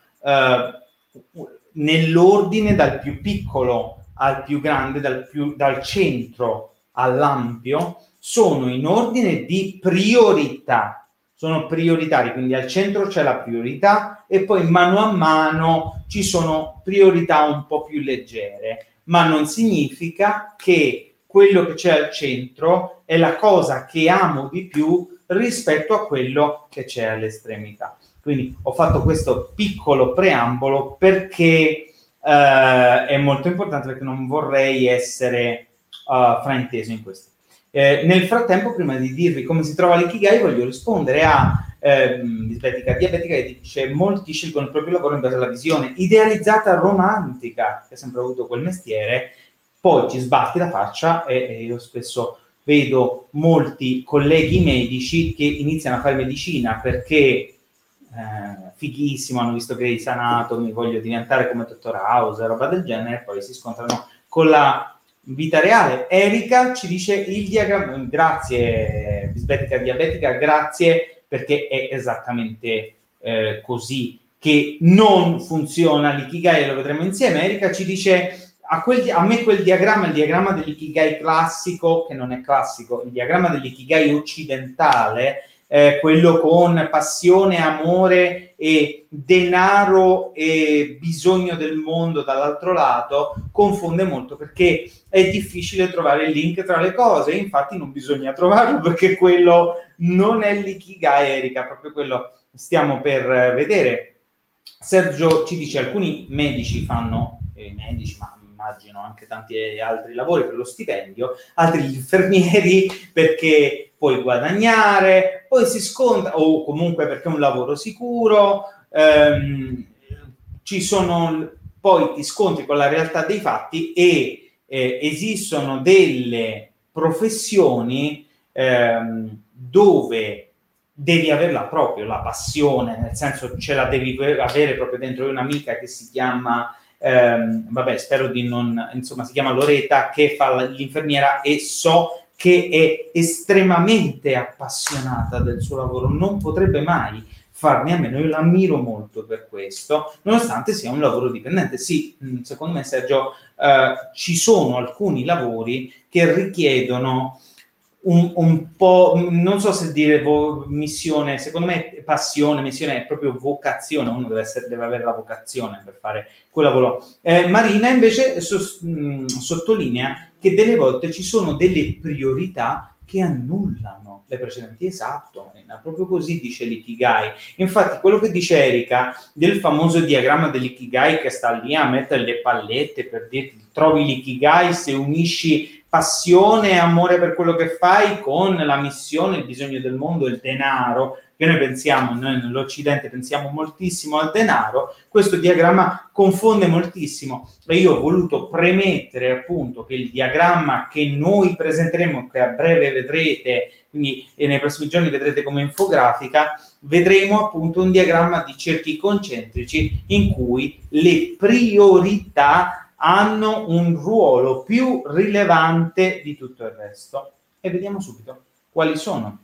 nell'ordine dal più piccolo al più grande, dal centro all'ampio, sono in ordine di priorità. Sono prioritari, quindi al centro c'è la priorità e poi mano a mano ci sono priorità un po' più leggere, ma non significa che quello che c'è al centro è la cosa che amo di più rispetto a quello che c'è all'estremità. Quindi ho fatto questo piccolo preambolo perché è molto importante, perché non vorrei essere frainteso in questo. Nel frattempo, prima di dirvi come si trova l'ikigai, voglio rispondere a Disbetica Diabetica, che dice: molti scelgono il proprio lavoro in base alla visione idealizzata romantica che ha sempre avuto quel mestiere, poi ci sbatti la faccia, e io spesso vedo molti colleghi medici che iniziano a fare medicina perché fighissimo, hanno visto Grey's Anatomy, voglio diventare come Dottor House, roba del genere, poi si scontrano con la vita reale. Erika ci dice il diagramma. Grazie, Disbetica Diabetica, grazie, perché è esattamente così che non funziona l'ikigai, lo vedremo insieme. Erika ci dice: a me quel diagramma, il diagramma dell'ikigai classico, che non è classico, il diagramma dell'ikigai occidentale, quello con passione, amore e denaro e bisogno del mondo dall'altro lato, confonde molto, perché è difficile trovare il link tra le cose. Infatti non bisogna trovarlo, perché quello non è l'ikigai, Erika, proprio quello stiamo per vedere. Sergio ci dice: alcuni medici fanno medici, ma immagino anche tanti altri lavori per lo stipendio, altri gli infermieri perché puoi guadagnare, poi si scontra, o comunque perché è un lavoro sicuro, ci sono, poi ti scontri con la realtà dei fatti, e esistono delle professioni dove devi averla proprio, la passione, nel senso ce la devi avere proprio dentro. Io ho un'amica che si chiama si chiama Loreta, che fa l'infermiera, e so che è estremamente appassionata del suo lavoro, non potrebbe mai farne a meno. Io l'ammiro molto per questo, nonostante sia un lavoro dipendente. Sì, secondo me, Sergio, ci sono alcuni lavori che richiedono un po', non so se dire missione, secondo me passione, missione è proprio vocazione, uno deve avere la vocazione per fare quel lavoro. Marina invece sottolinea che delle volte ci sono delle priorità che annullano le precedenti. Esatto, proprio così dice l'ikigai. Infatti quello che dice Erika del famoso diagramma dell'ikigai che sta lì a mettere le pallette per dirti trovi l'ikigai se unisci passione e amore per quello che fai con la missione, il bisogno del mondo, il denaro, che noi nell'Occidente pensiamo moltissimo al denaro. Questo diagramma confonde moltissimo e io ho voluto premettere appunto che il diagramma che noi presenteremo, che a breve vedrete, quindi nei prossimi giorni vedrete come infografica, vedremo appunto un diagramma di cerchi concentrici in cui le priorità hanno un ruolo più rilevante di tutto il resto. E vediamo subito quali sono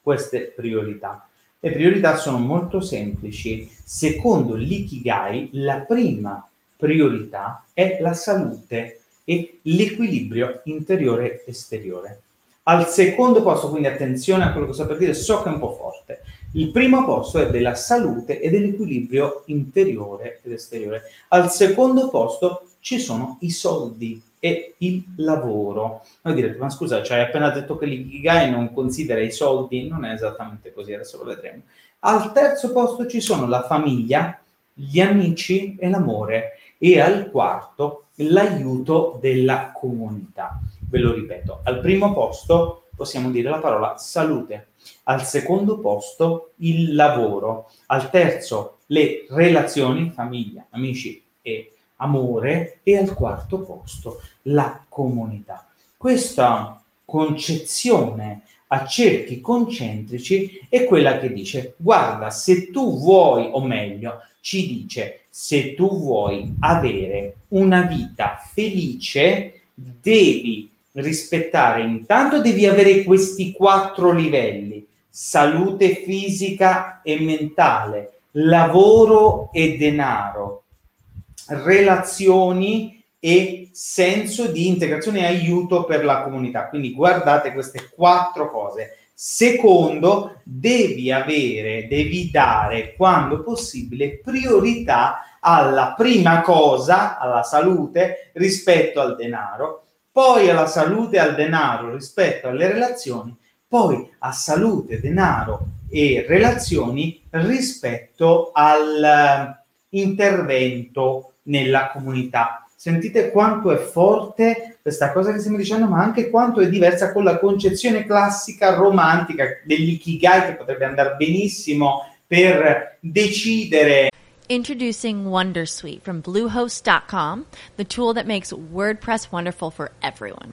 queste priorità. Le priorità sono molto semplici. Secondo l'ikigai, la prima priorità è la salute e l'equilibrio interiore e esteriore. Al secondo posto, quindi attenzione a quello che sto per dire, so che è un po' forte, il primo posto è della salute e dell'equilibrio interiore ed esteriore. Al secondo posto ci sono i soldi e il lavoro. Voi direte, ma scusa, cioè hai appena detto che l'ikigai non considera i soldi? Non è esattamente così, adesso lo vedremo. Al terzo posto ci sono la famiglia, gli amici e l'amore. E al quarto, l'aiuto della comunità. Ve lo ripeto, al primo posto possiamo dire la parola salute, al secondo posto il lavoro, al terzo le relazioni, famiglia, amici e amore, e al quarto posto la comunità. Questa concezione a cerchi concentrici è quella che dice, guarda, se tu vuoi, o meglio, ci dice, se tu vuoi avere una vita felice, devi rispettare, intanto devi avere questi 4 livelli: salute fisica e mentale, lavoro e denaro, relazioni e senso di integrazione e aiuto per la comunità. Quindi guardate queste 4 cose. Secondo, devi dare quando possibile priorità alla prima cosa, alla salute rispetto al denaro, poi alla salute e al denaro rispetto alle relazioni, poi a salute, denaro e relazioni rispetto all'intervento nella comunità. Sentite quanto è forte questa cosa che stiamo dicendo, ma anche quanto è diversa con la concezione classica romantica dell'ikigai, che potrebbe andare benissimo per decidere. Introducing WonderSuite from Bluehost.com, the tool that makes WordPress wonderful for everyone.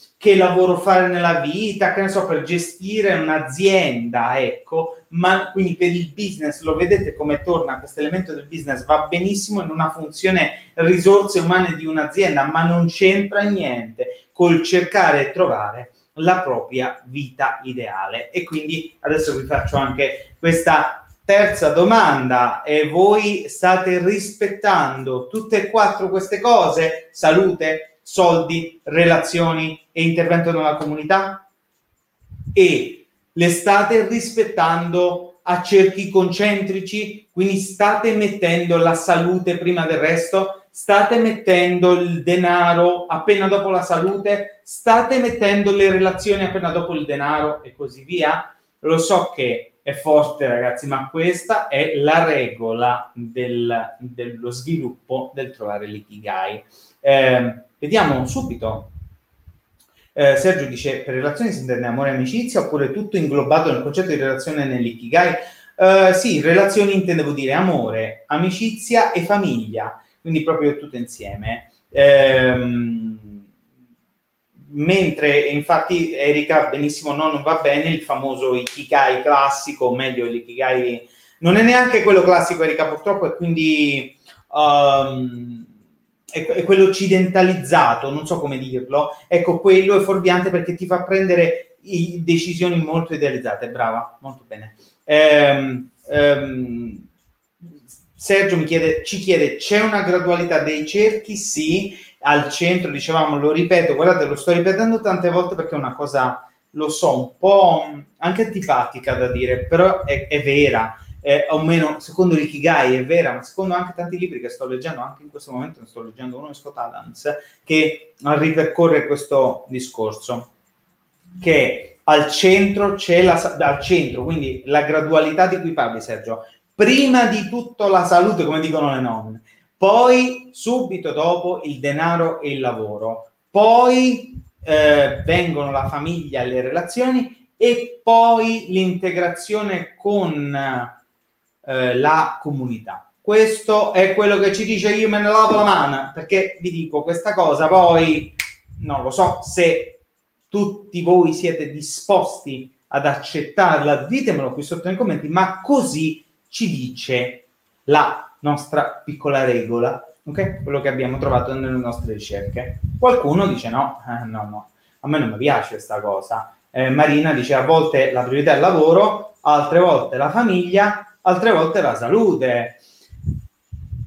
che lavoro fare nella vita, che ne so, per gestire un'azienda, ecco, ma quindi per il business, lo vedete come torna questo elemento del business, va benissimo in una funzione risorse umane di un'azienda, ma non c'entra niente col cercare e trovare la propria vita ideale. E quindi adesso vi faccio anche questa terza domanda: e voi state rispettando tutte e quattro queste cose? Salute, soldi, relazioni e intervento nella comunità? E le state rispettando a cerchi concentrici? Quindi state mettendo la salute prima del resto? State mettendo il denaro appena dopo la salute? State mettendo le relazioni appena dopo il denaro? E così via. Lo so che è forte, ragazzi, ma questa è la regola dello sviluppo, del trovare l'ikigai. Vediamo subito. Sergio dice: per relazioni si intende amore e amicizia oppure tutto inglobato nel concetto di relazione nell'ikigai? Sì, relazioni intendevo dire amore, amicizia e famiglia, quindi proprio tutto insieme. Mentre infatti Erika benissimo, no, non va bene il famoso ikigai classico, o meglio l'ikigai non è neanche quello classico, Erika, purtroppo, e quindi è quello occidentalizzato, non so come dirlo, ecco, quello è fuorviante perché ti fa prendere decisioni molto idealizzate. Brava, molto bene. Sergio ci chiede c'è una gradualità dei cerchi? Sì, al centro, dicevamo, lo ripeto, guardate, lo sto ripetendo tante volte perché è una cosa, lo so, un po' anche antipatica da dire, però è vera. O meno, secondo l'ikigai è vera, ma secondo anche tanti libri che sto leggendo, anche in questo momento ne sto leggendo uno di Scott Adams che ripercorre questo discorso, che al centro c'è quindi la gradualità di cui parli, Sergio, prima di tutto la salute, come dicono le nonne, poi subito dopo il denaro e il lavoro, poi vengono la famiglia e le relazioni, e poi l'integrazione con la comunità. Questo è quello che ci dice. Io me ne lavo la mano perché vi dico questa cosa, poi non lo so se tutti voi siete disposti ad accettarla, ditemelo qui sotto nei commenti, ma così ci dice la nostra piccola regola, ok? Quello che abbiamo trovato nelle nostre ricerche. Qualcuno dice no, a me non mi piace questa cosa. Marina dice: a volte la priorità è il lavoro, altre volte la famiglia, altre volte la salute.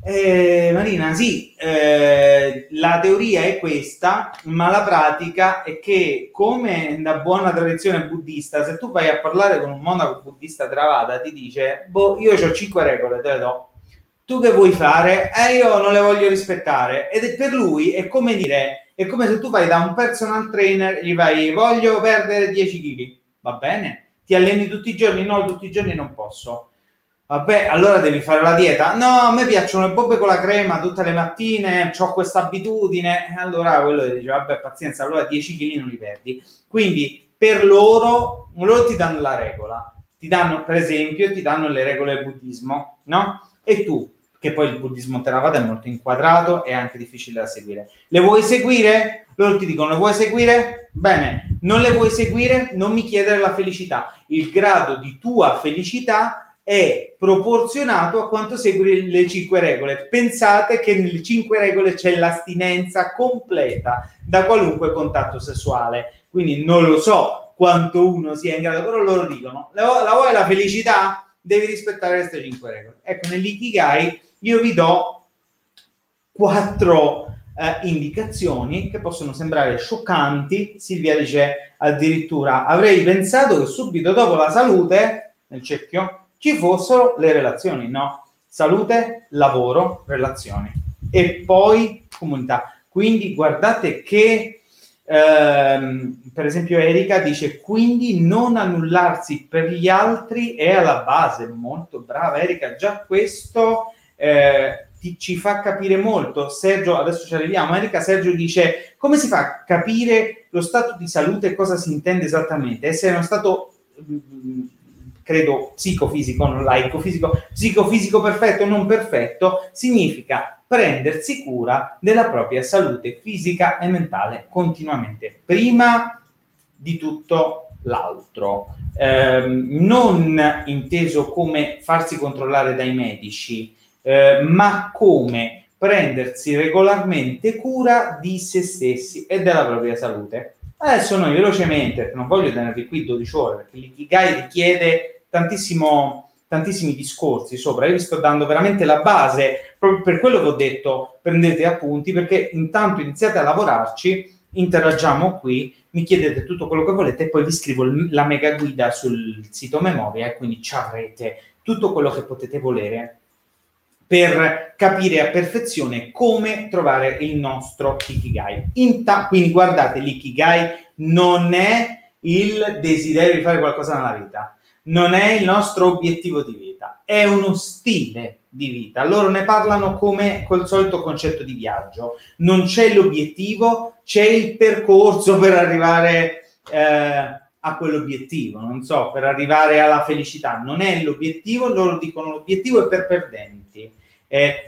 Marina, sì, la teoria è questa, ma la pratica è che, come da buona tradizione buddista, se tu vai a parlare con un monaco buddista Theravada, ti dice: boh, io ho 5 regole, te le do, tu che vuoi fare? Io non le voglio rispettare. Ed è, per lui è come dire, è come se tu vai da un personal trainer e gli vai: voglio perdere 10 kg, va bene? Ti alleni tutti i giorni? No, tutti i giorni non posso. Vabbè, allora devi fare la dieta. No, a me piacciono le bobbe con la crema tutte le mattine, ho questa abitudine. Allora quello dice: vabbè, pazienza, allora 10 kg non li perdi. Quindi per loro ti danno la regola, ti danno, per esempio, ti danno le regole del buddismo, no? E tu, che poi il buddismo Theravada è molto inquadrato, è anche difficile da seguire, le vuoi seguire? Loro ti dicono: le vuoi seguire? Bene. Non le vuoi seguire? Non mi chiedere la felicità. Il grado di tua felicità è proporzionato a quanto segui le 5 regole. Pensate che nelle 5 regole c'è l'astinenza completa da qualunque contatto sessuale, quindi non lo so quanto uno sia in grado, però loro dicono: la vuoi la felicità? Devi rispettare queste 5 regole. Ecco, nell'ikigai io vi do 4 indicazioni che possono sembrare scioccanti. Silvia dice addirittura: avrei pensato che subito dopo la salute, nel cerchio, ci fossero le relazioni. No, salute, lavoro, relazioni e poi comunità. Quindi guardate che per esempio Erika dice: quindi non annullarsi per gli altri è alla base. Molto brava Erika, già questo ci fa capire molto. Sergio, adesso ci arriviamo. Erika, Sergio dice: come si fa a capire lo stato di salute e cosa si intende esattamente? Essere uno stato credo psicofisico, non laico-fisico, psicofisico perfetto, non perfetto, significa prendersi cura della propria salute fisica e mentale continuamente, prima di tutto l'altro. Non inteso come farsi controllare dai medici, ma come prendersi regolarmente cura di se stessi e della propria salute. Adesso noi velocemente, non voglio tenervi qui 12 ore, perché l'ikigai richiede tantissimi discorsi sopra. Io vi sto dando veramente la base, proprio per quello che ho detto, prendete appunti, perché intanto iniziate a lavorarci, interagiamo qui, mi chiedete tutto quello che volete e poi vi scrivo la mega guida sul sito Memovia e quindi ci avrete tutto quello che potete volere per capire a perfezione come trovare il nostro ikigai. Quindi guardate, l'ikigai non è il desiderio di fare qualcosa nella vita, non è il nostro obiettivo di vita, è uno stile di vita. Loro ne parlano come col solito concetto di viaggio. Non c'è l'obiettivo, c'è il percorso per arrivare a quell'obiettivo, non so, per arrivare alla felicità. Non è l'obiettivo, loro dicono l'obiettivo è per perdenti.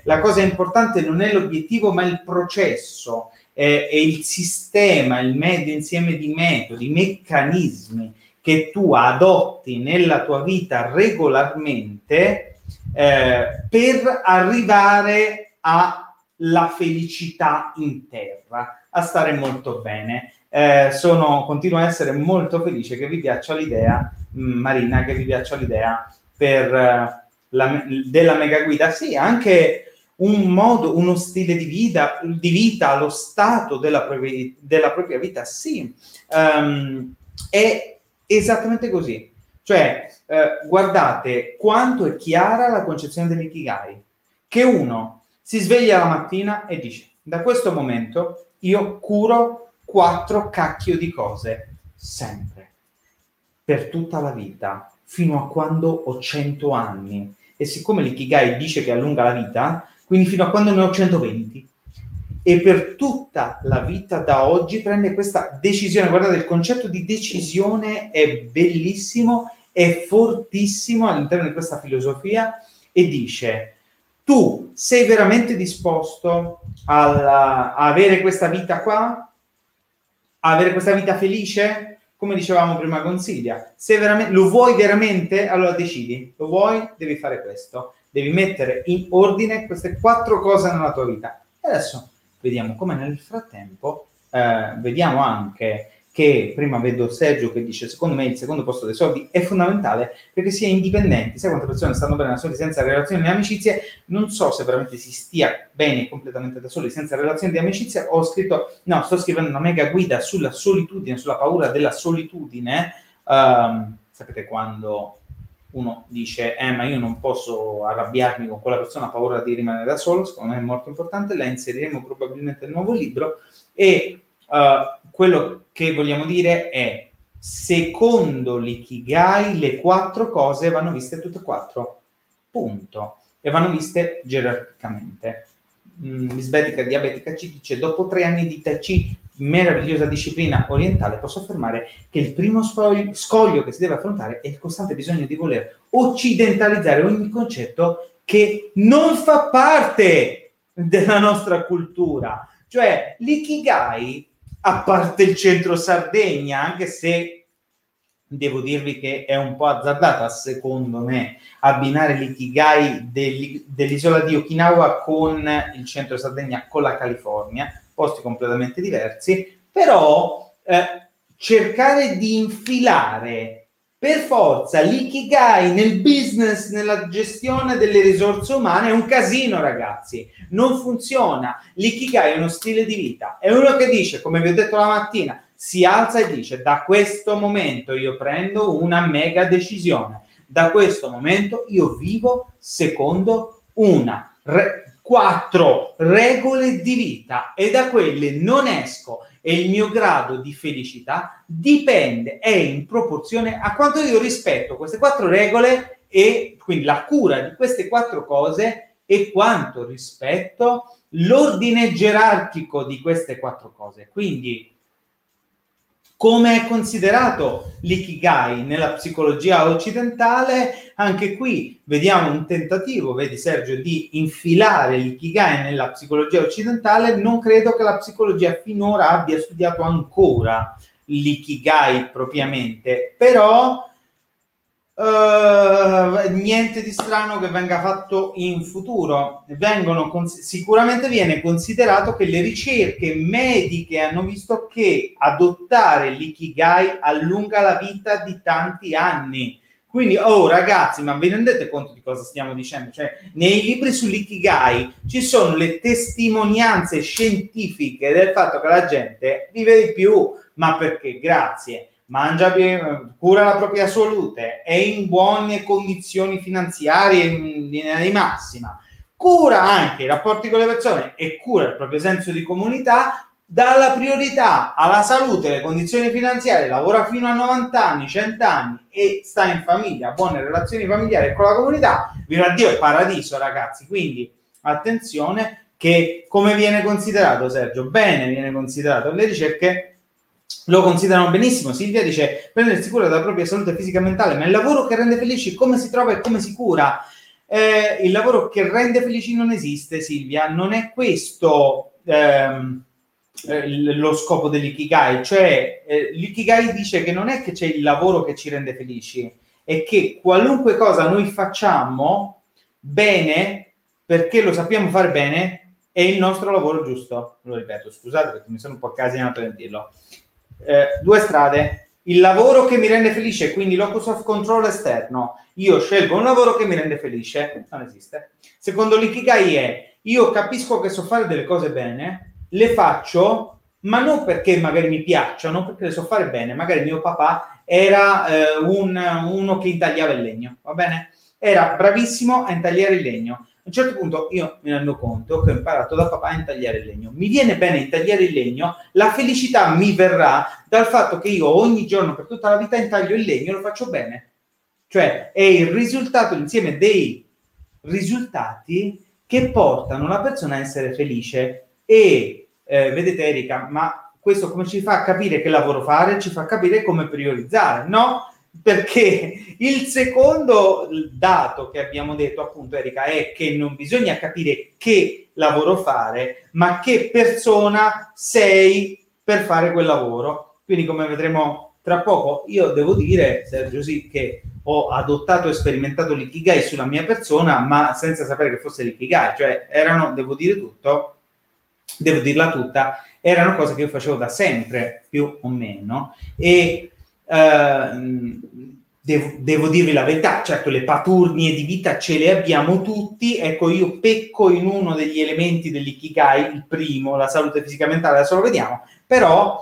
La cosa importante non è l'obiettivo, ma il processo e il sistema, il mezzo insieme di metodi, meccanismi che tu adotti nella tua vita regolarmente per arrivare alla felicità interna, a stare molto bene. Continuo a essere molto felice che vi piaccia l'idea, Marina, che vi piaccia l'idea della mega guida. Sì, anche un modo, uno stile di vita, lo stato della propria vita, sì. È esattamente così, cioè guardate quanto è chiara la concezione dell'ikigai, che uno si sveglia la mattina e dice: da questo momento io curo 4 cacchio di cose, sempre, per tutta la vita, fino a quando ho 100 anni, e siccome l'ikigai dice che allunga la vita, quindi fino a quando ne ho 120, e per tutta la vita da oggi prende questa decisione. Guardate, il concetto di decisione è bellissimo, è fortissimo all'interno di questa filosofia, e dice: tu sei veramente disposto a avere questa vita qua? A avere questa vita felice? Come dicevamo prima con Silvia, se veramente lo vuoi veramente, allora decidi, lo vuoi, devi fare questo, devi mettere in ordine queste 4 cose nella tua vita. E adesso vediamo come nel frattempo vediamo anche che prima vedo Sergio che dice: secondo me il secondo posto dei soldi è fondamentale perché si è indipendenti. Sai quante persone stanno bene da soli senza relazioni né amicizie? Non so se veramente si stia bene completamente da soli senza relazioni di amicizia. Sto scrivendo una mega guida sulla solitudine, sulla paura della solitudine. Sapete quando uno dice: ma io non posso arrabbiarmi con quella persona, ha paura di rimanere da solo. Secondo me è molto importante, la inseriremo probabilmente nel nuovo libro. E quello che vogliamo dire è: secondo l'ikigai le 4 cose vanno viste tutte e 4, punto, e vanno viste gerarchicamente. Lisbetica Diabetica ci dice: dopo 3 anni di Tai Chi, meravigliosa disciplina orientale, posso affermare che il primo scoglio che si deve affrontare è il costante bisogno di voler occidentalizzare ogni concetto che non fa parte della nostra cultura. Cioè l'ikigai, a parte il centro Sardegna, anche se devo dirvi che è un po' azzardata secondo me abbinare l'ikigai dell'isola di Okinawa con il centro Sardegna, con la California, posti completamente diversi, però cercare di infilare per forza l'ikigai nel business, nella gestione delle risorse umane è un casino, ragazzi, non funziona. L'ikigai è uno stile di vita, è uno che dice, come vi ho detto la mattina, si alza e dice: da questo momento io prendo una mega decisione, da questo momento io vivo secondo 4 regole di vita e da quelle non esco, e il mio grado di felicità dipende, è in proporzione a quanto io rispetto queste 4 regole, e quindi la cura di queste 4 cose e quanto rispetto l'ordine gerarchico di queste 4 cose. Quindi Come è considerato l'ikigai nella psicologia occidentale? Anche qui vediamo un tentativo, vedi Sergio, di infilare l'ikigai nella psicologia occidentale. Non credo che la psicologia finora abbia studiato ancora l'ikigai propriamente, però niente di strano che venga fatto in futuro. Sicuramente viene considerato che le ricerche mediche hanno visto che adottare l'ikigai allunga la vita di tanti anni. Quindi, oh ragazzi, ma vi rendete conto di cosa stiamo dicendo? Cioè, nei libri sull'ikigai ci sono le testimonianze scientifiche del fatto che la gente vive di più, ma perché? Grazie. Mangia bene, cura la propria salute, è in buone condizioni finanziarie in linea di massima, cura anche i rapporti con le persone e cura il proprio senso di comunità, dà la priorità alla salute, alle condizioni finanziarie, lavora fino a 90 anni, 100 anni e sta in famiglia, buone relazioni familiari con la comunità. Viva Dio, è paradiso, ragazzi. Quindi attenzione, che come viene considerato, Sergio? Bene, viene considerato. Le ricerche lo considerano benissimo. Silvia dice: prendersi cura della propria salute fisica e mentale, ma il lavoro che rende felici come si trova e come si cura? Il lavoro che rende felici non esiste, Silvia, non è questo lo scopo dell'ikigai. Cioè, l'ikigai dice che non è che c'è il lavoro che ci rende felici, è che qualunque cosa noi facciamo bene, perché lo sappiamo fare bene, è il nostro lavoro giusto. Lo ripeto, scusate perché mi sono un po' casinato nel dirlo. Due strade: il lavoro che mi rende felice, quindi locus of control esterno, io scelgo un lavoro che mi rende felice, non esiste. Secondo l'ikigai è: io capisco che so fare delle cose bene, le faccio, ma non perché magari mi piacciono, perché le so fare bene. Magari mio papà era uno che intagliava il legno, va bene? Era bravissimo a intagliare il legno. A un certo punto io mi rendo conto che ho imparato da papà a intagliare il legno. Mi viene bene intagliare il legno, la felicità mi verrà dal fatto che io ogni giorno per tutta la vita intaglio il legno, lo faccio bene. Cioè è il risultato, l'insieme dei risultati che portano la persona a essere felice. E vedete Erika, ma questo come ci fa a capire che lavoro fare? Ci fa capire come priorizzare, no? Perché il secondo dato che abbiamo detto, appunto, Erika, è che non bisogna capire che lavoro fare, ma che persona sei per fare quel lavoro. Quindi, come vedremo tra poco, io devo dire, Sergio, sì, che ho adottato e sperimentato l'ikigai sulla mia persona, ma senza sapere che fosse l'ikigai. Cioè, erano cose che io facevo da sempre, più o meno, e devo dirvi la verità, certo le paturnie di vita ce le abbiamo tutti. Ecco, io pecco in uno degli elementi dell'ikigai, il primo, la salute fisica mentale, adesso lo vediamo, però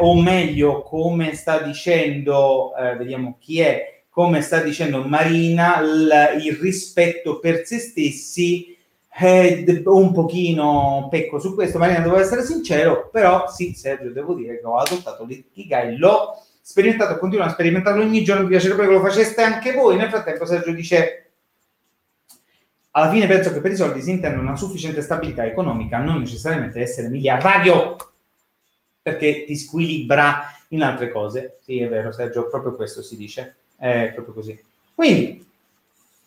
o meglio, come sta dicendo vediamo chi è, come sta dicendo Marina, il rispetto per se stessi, un pochino pecco su questo, Marina, devo essere sincero, però sì, Sergio, devo dire che ho adottato l'ikigai, l'ho sperimentato, continuo a sperimentarlo ogni giorno, mi piacerebbe che lo faceste anche voi. Nel frattempo Sergio dice: alla fine penso che per i soldi si intenda una sufficiente stabilità economica, non necessariamente essere miliardario, perché ti squilibra in altre cose. Sì, è vero Sergio, proprio questo si dice, è proprio così. Quindi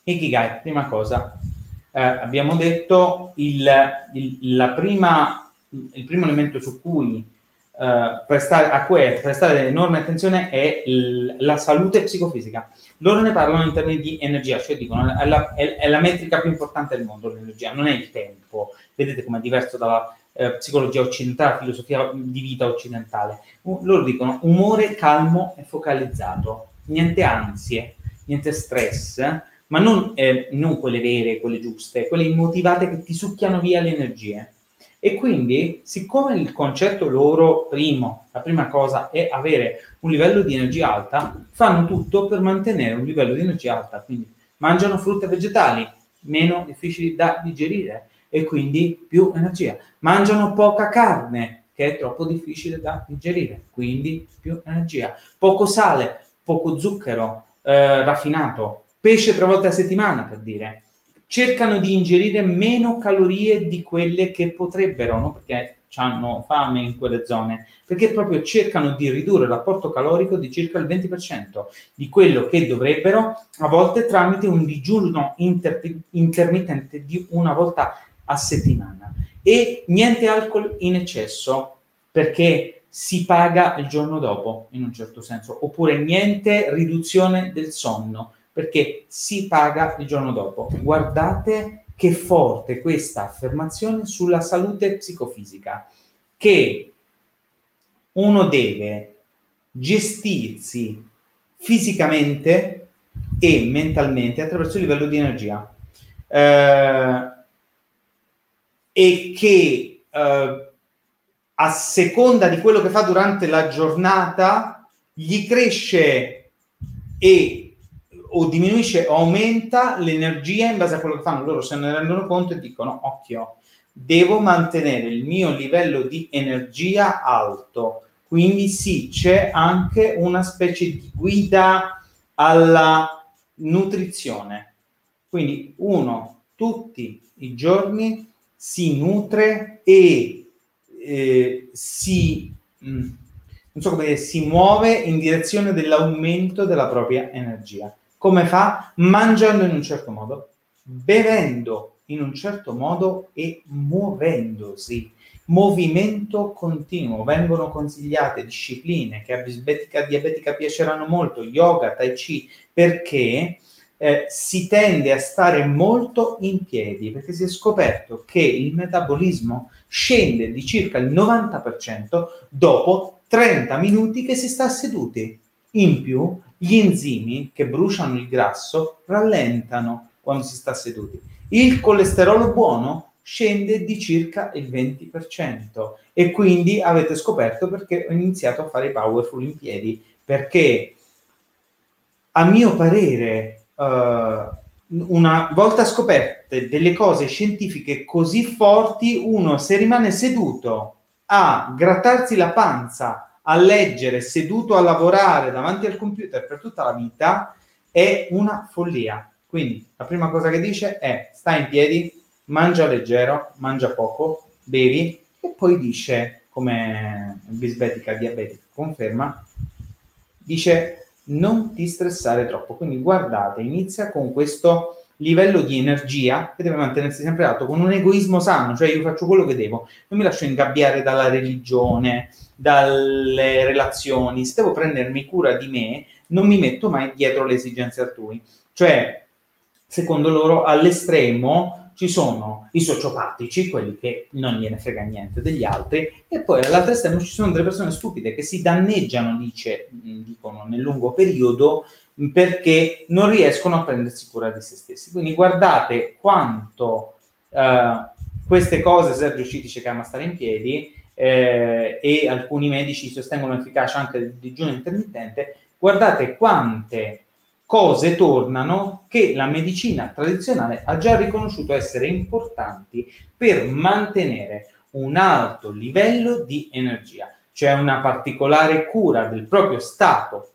ikigai, prima cosa, abbiamo detto il primo elemento su cui prestare enorme attenzione è la salute psicofisica. Loro ne parlano in termini di energia, cioè dicono è la metrica più importante del mondo l'energia, non è il tempo. Vedete com'è diverso dalla psicologia occidentale, filosofia di vita occidentale. Loro dicono umore calmo e focalizzato, niente ansie, niente stress, ma non quelle vere, quelle giuste, quelle immotivate che ti succhiano via le energie. E quindi, siccome il concetto loro la prima cosa è avere un livello di energia alta, fanno tutto per mantenere un livello di energia alta. Quindi mangiano frutta e vegetali meno difficili da digerire e quindi più energia. Mangiano poca carne, che è troppo difficile da digerire, quindi più energia. Poco sale, poco zucchero raffinato, pesce 3 volte a settimana, per dire. cercano di ingerire meno calorie di quelle che potrebbero, no? Perché hanno fame in quelle zone, perché proprio cercano di ridurre l'apporto calorico di circa il 20% di quello che dovrebbero, a volte tramite un digiuno intermittente di una volta a settimana. E niente alcol in eccesso, perché si paga il giorno dopo, in un certo senso, oppure niente riduzione del sonno, perché si paga il giorno dopo. Guardate che forte questa affermazione sulla salute psicofisica, che uno deve gestirsi fisicamente e mentalmente attraverso il livello di energia, e che a seconda di quello che fa durante la giornata gli cresce o diminuisce o aumenta l'energia in base a quello che fanno. Loro se ne rendono conto e dicono: occhio, devo mantenere il mio livello di energia alto. Quindi sì, c'è anche una specie di guida alla nutrizione. Quindi uno tutti i giorni si nutre e si muove in direzione dell'aumento della propria energia. Come fa? Mangiando in un certo modo, bevendo in un certo modo e muovendosi. Movimento continuo. Vengono consigliate discipline che a bisbetica diabetica piaceranno molto, yoga, tai chi, perché si tende a stare molto in piedi, perché si è scoperto che il metabolismo scende di circa il 90% dopo 30 minuti che si sta seduti. In più, gli enzimi che bruciano il grasso rallentano quando si sta seduti. Il colesterolo buono scende di circa il 20%, e quindi avete scoperto perché ho iniziato a fare powerful in piedi, perché a mio parere una volta scoperte delle cose scientifiche così forti, uno se rimane seduto a grattarsi la panza, a leggere, seduto a lavorare davanti al computer per tutta la vita, è una follia. Quindi la prima cosa che dice è: stai in piedi, mangia leggero, mangia poco, bevi, e poi dice, come bisbetica diabetica conferma, dice non ti stressare troppo. Quindi guardate, inizia con questo livello di energia che deve mantenersi sempre alto, con un egoismo sano, cioè io faccio quello che devo, non mi lascio ingabbiare dalla religione, dalle relazioni. Se devo prendermi cura di me, non mi metto mai dietro le esigenze altrui. Cioè, secondo loro, all'estremo ci sono i sociopatici, quelli che non gliene frega niente degli altri, e poi all'altro estremo ci sono delle persone stupide che si danneggiano, dicono, nel lungo periodo, perché non riescono a prendersi cura di se stessi. Quindi guardate quanto queste cose, Sergio ci dice che ama stare in piedi, e alcuni medici sostengono l'efficacia anche del digiuno intermittente, guardate quante cose tornano che la medicina tradizionale ha già riconosciuto essere importanti per mantenere un alto livello di energia. C'è una particolare cura del proprio stato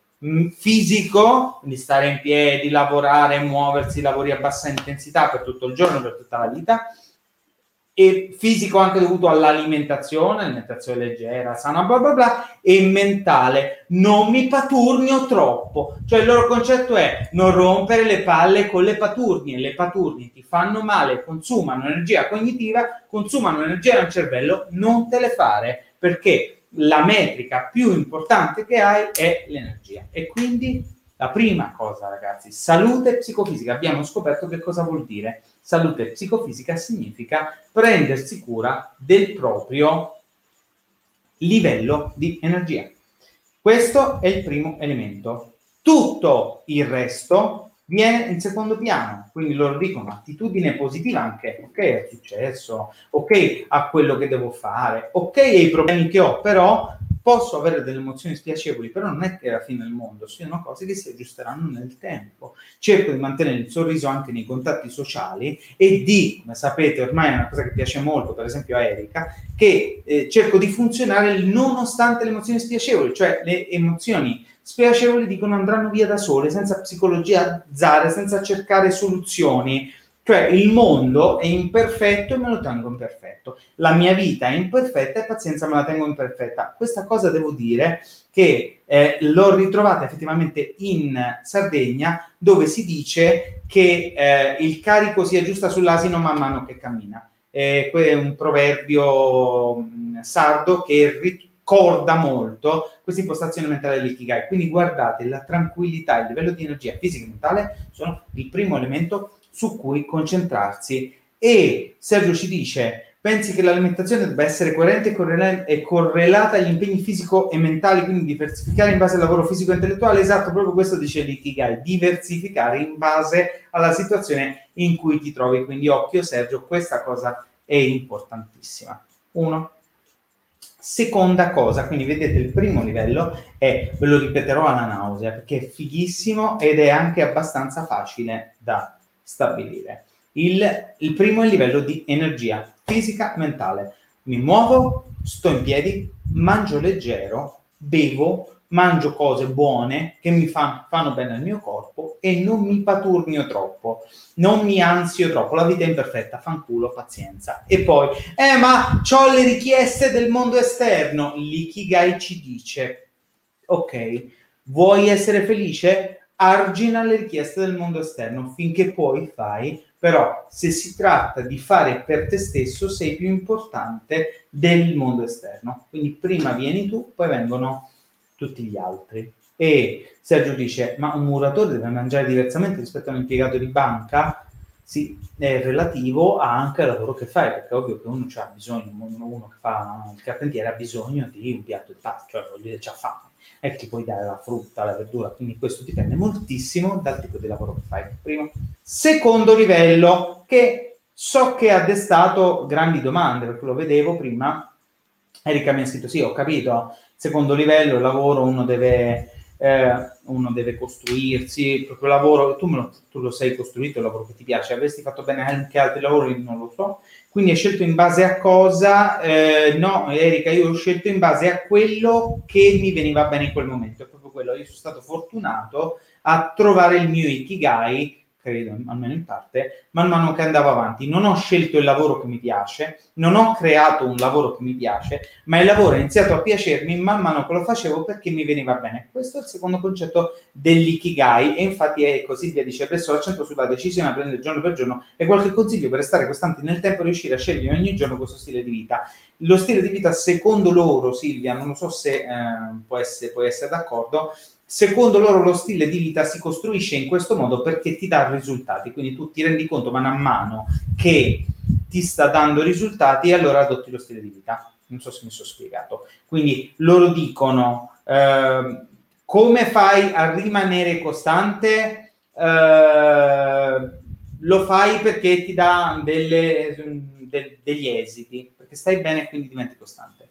fisico, di stare in piedi, lavorare, muoversi, lavori a bassa intensità per tutto il giorno, per tutta la vita, e fisico anche dovuto all'alimentazione, alimentazione leggera, sana, bla bla bla, e mentale, non mi paturnio troppo. Cioè il loro concetto è non rompere le palle con le paturnie ti fanno male, consumano energia cognitiva, consumano energia nel cervello, non te le fare, perché la metrica più importante che hai è l'energia. E quindi la prima cosa, ragazzi, salute psicofisica. Abbiamo scoperto che cosa vuol dire. Salute psicofisica significa prendersi cura del proprio livello di energia. Questo è il primo elemento. Tutto il resto viene in secondo piano. Quindi loro dicono attitudine positiva anche, ok al successo, ok a quello che devo fare, ok ai problemi che ho, però posso avere delle emozioni spiacevoli, però non è che è la fine del mondo, sono cose che si aggiusteranno nel tempo. Cerco di mantenere il sorriso anche nei contatti sociali e come sapete ormai è una cosa che piace molto, per esempio a Erika, che cerco di funzionare nonostante le emozioni spiacevoli, cioè le emozioni spiacevoli dicono andranno via da sole, senza psicologizzare, senza cercare soluzioni. Cioè il mondo è imperfetto e me lo tengo imperfetto. La mia vita è imperfetta e pazienza me la tengo imperfetta. Questa cosa devo dire che l'ho ritrovata effettivamente in Sardegna, dove si dice che il carico si aggiusta sull'asino man mano che cammina. È un proverbio sardo che ricorda molto questa impostazione mentale dell'ikigai. Quindi guardate, la tranquillità e il livello di energia fisica e mentale sono il primo elemento su cui concentrarsi. E Sergio ci dice: pensi che l'alimentazione debba essere coerente e correlata agli impegni fisico e mentali, quindi diversificare in base al lavoro fisico e intellettuale? Esatto, proprio questo dice l'ikigai, diversificare in base alla situazione in cui ti trovi. Quindi occhio Sergio, questa cosa è importantissima. Uno. Seconda cosa, quindi vedete il primo livello è, ve lo ripeterò alla nausea, perché è fighissimo ed è anche abbastanza facile da stabilire. Il primo è il livello di energia fisica mentale. Mi muovo, sto in piedi, mangio leggero, bevo, mangio cose buone che mi fanno bene al mio corpo e non mi paturnio troppo, non mi ansio troppo. La vita è imperfetta, fanculo, pazienza. E poi, ma c'ho le richieste del mondo esterno. L'ikigai ci dice: ok, vuoi essere felice? Argina le richieste del mondo esterno finché puoi, fai, però se si tratta di fare per te stesso sei più importante del mondo esterno. Quindi prima vieni tu, poi vengono tutti gli altri. E Sergio dice: ma un muratore deve mangiare diversamente rispetto a un impiegato di banca? Sì, è relativo anche al lavoro che fai, perché è ovvio che uno c'ha bisogno, uno che fa il carpentiere ha bisogno di un piatto di pasta, cioè voglio dire, c'ha fame. E ti puoi dare la frutta, la verdura, quindi questo dipende moltissimo dal tipo di lavoro che fai. Primo. Secondo livello, che so che ha destato grandi domande, perché lo vedevo prima, Erika mi ha scritto: sì, ho capito, secondo livello il lavoro, uno deve costruirsi il proprio lavoro, tu lo sei costruito, il lavoro che ti piace, avresti fatto bene anche altri lavori, non lo so, quindi hai scelto in base a cosa? No, Erika, io ho scelto in base a quello che mi veniva bene in quel momento, è proprio quello. Io sono stato fortunato a trovare il mio ikigai, credo, almeno in parte, man mano che andavo avanti. Non ho scelto il lavoro che mi piace, non ho creato un lavoro che mi piace, ma il lavoro è iniziato a piacermi man mano che lo facevo perché mi veniva bene. Questo è il secondo concetto dell'ikigai, e infatti è così via, dice: presso l'accento sulla decisione a prendere giorno per giorno e qualche consiglio per restare costanti nel tempo e riuscire a scegliere ogni giorno questo stile di vita. Lo stile di vita, secondo loro, Silvia, non lo so se puoi essere d'accordo, secondo loro lo stile di vita si costruisce in questo modo perché ti dà risultati, quindi tu ti rendi conto man mano che ti sta dando risultati e allora adotti lo stile di vita. Non so se mi sono spiegato. Quindi loro dicono: come fai a rimanere costante? Lo fai perché ti dà degli esiti, perché stai bene e quindi diventi costante.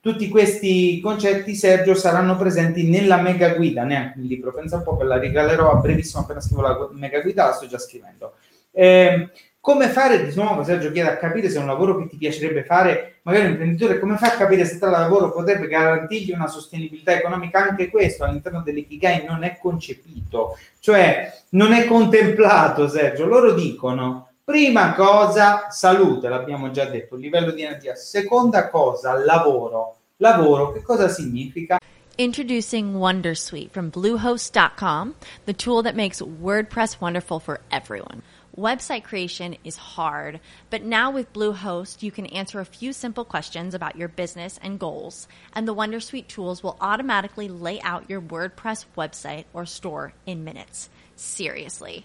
Tutti questi concetti, Sergio, saranno presenti nella mega guida, neanche nel libro, pensa un po', ve la regalerò a brevissimo appena scrivo la mega guida, la sto già scrivendo. Come fare, di nuovo, Sergio chiede a capire se è un lavoro che ti piacerebbe fare, magari un imprenditore, come fa a capire se tra lavoro potrebbe garantirgli una sostenibilità economica? Anche questo all'interno dell'ikigai non è concepito, cioè non è contemplato, Sergio. Loro dicono: prima cosa, salute, l'abbiamo già detto, livello di energia. Seconda cosa, lavoro. Lavoro, che cosa significa? Introducing WonderSuite from Bluehost.com, the tool that makes WordPress wonderful for everyone. Website creation is hard, but now with Bluehost, you can answer a few simple questions about your business and goals, and the WonderSuite tools will automatically lay out your WordPress website or store in minutes. Seriously.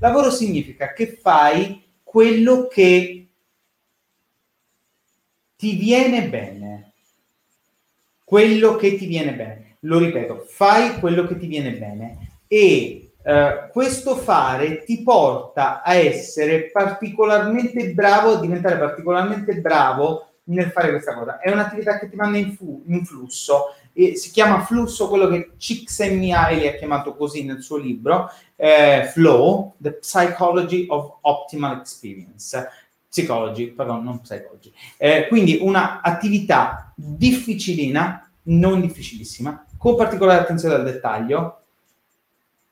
Lavoro significa che fai quello che ti viene bene. Quello che ti viene bene. Lo ripeto, fai quello che ti viene bene. E questo fare ti porta a essere particolarmente bravo, a diventare particolarmente bravo nel fare questa cosa. È un'attività che ti manda in flusso. E si chiama flusso, quello che Csikszentmihalyi ha chiamato così nel suo libro, Flow, The Psychology of Optimal Experience. Psychology. Quindi una attività difficilina, non difficilissima, con particolare attenzione al dettaglio,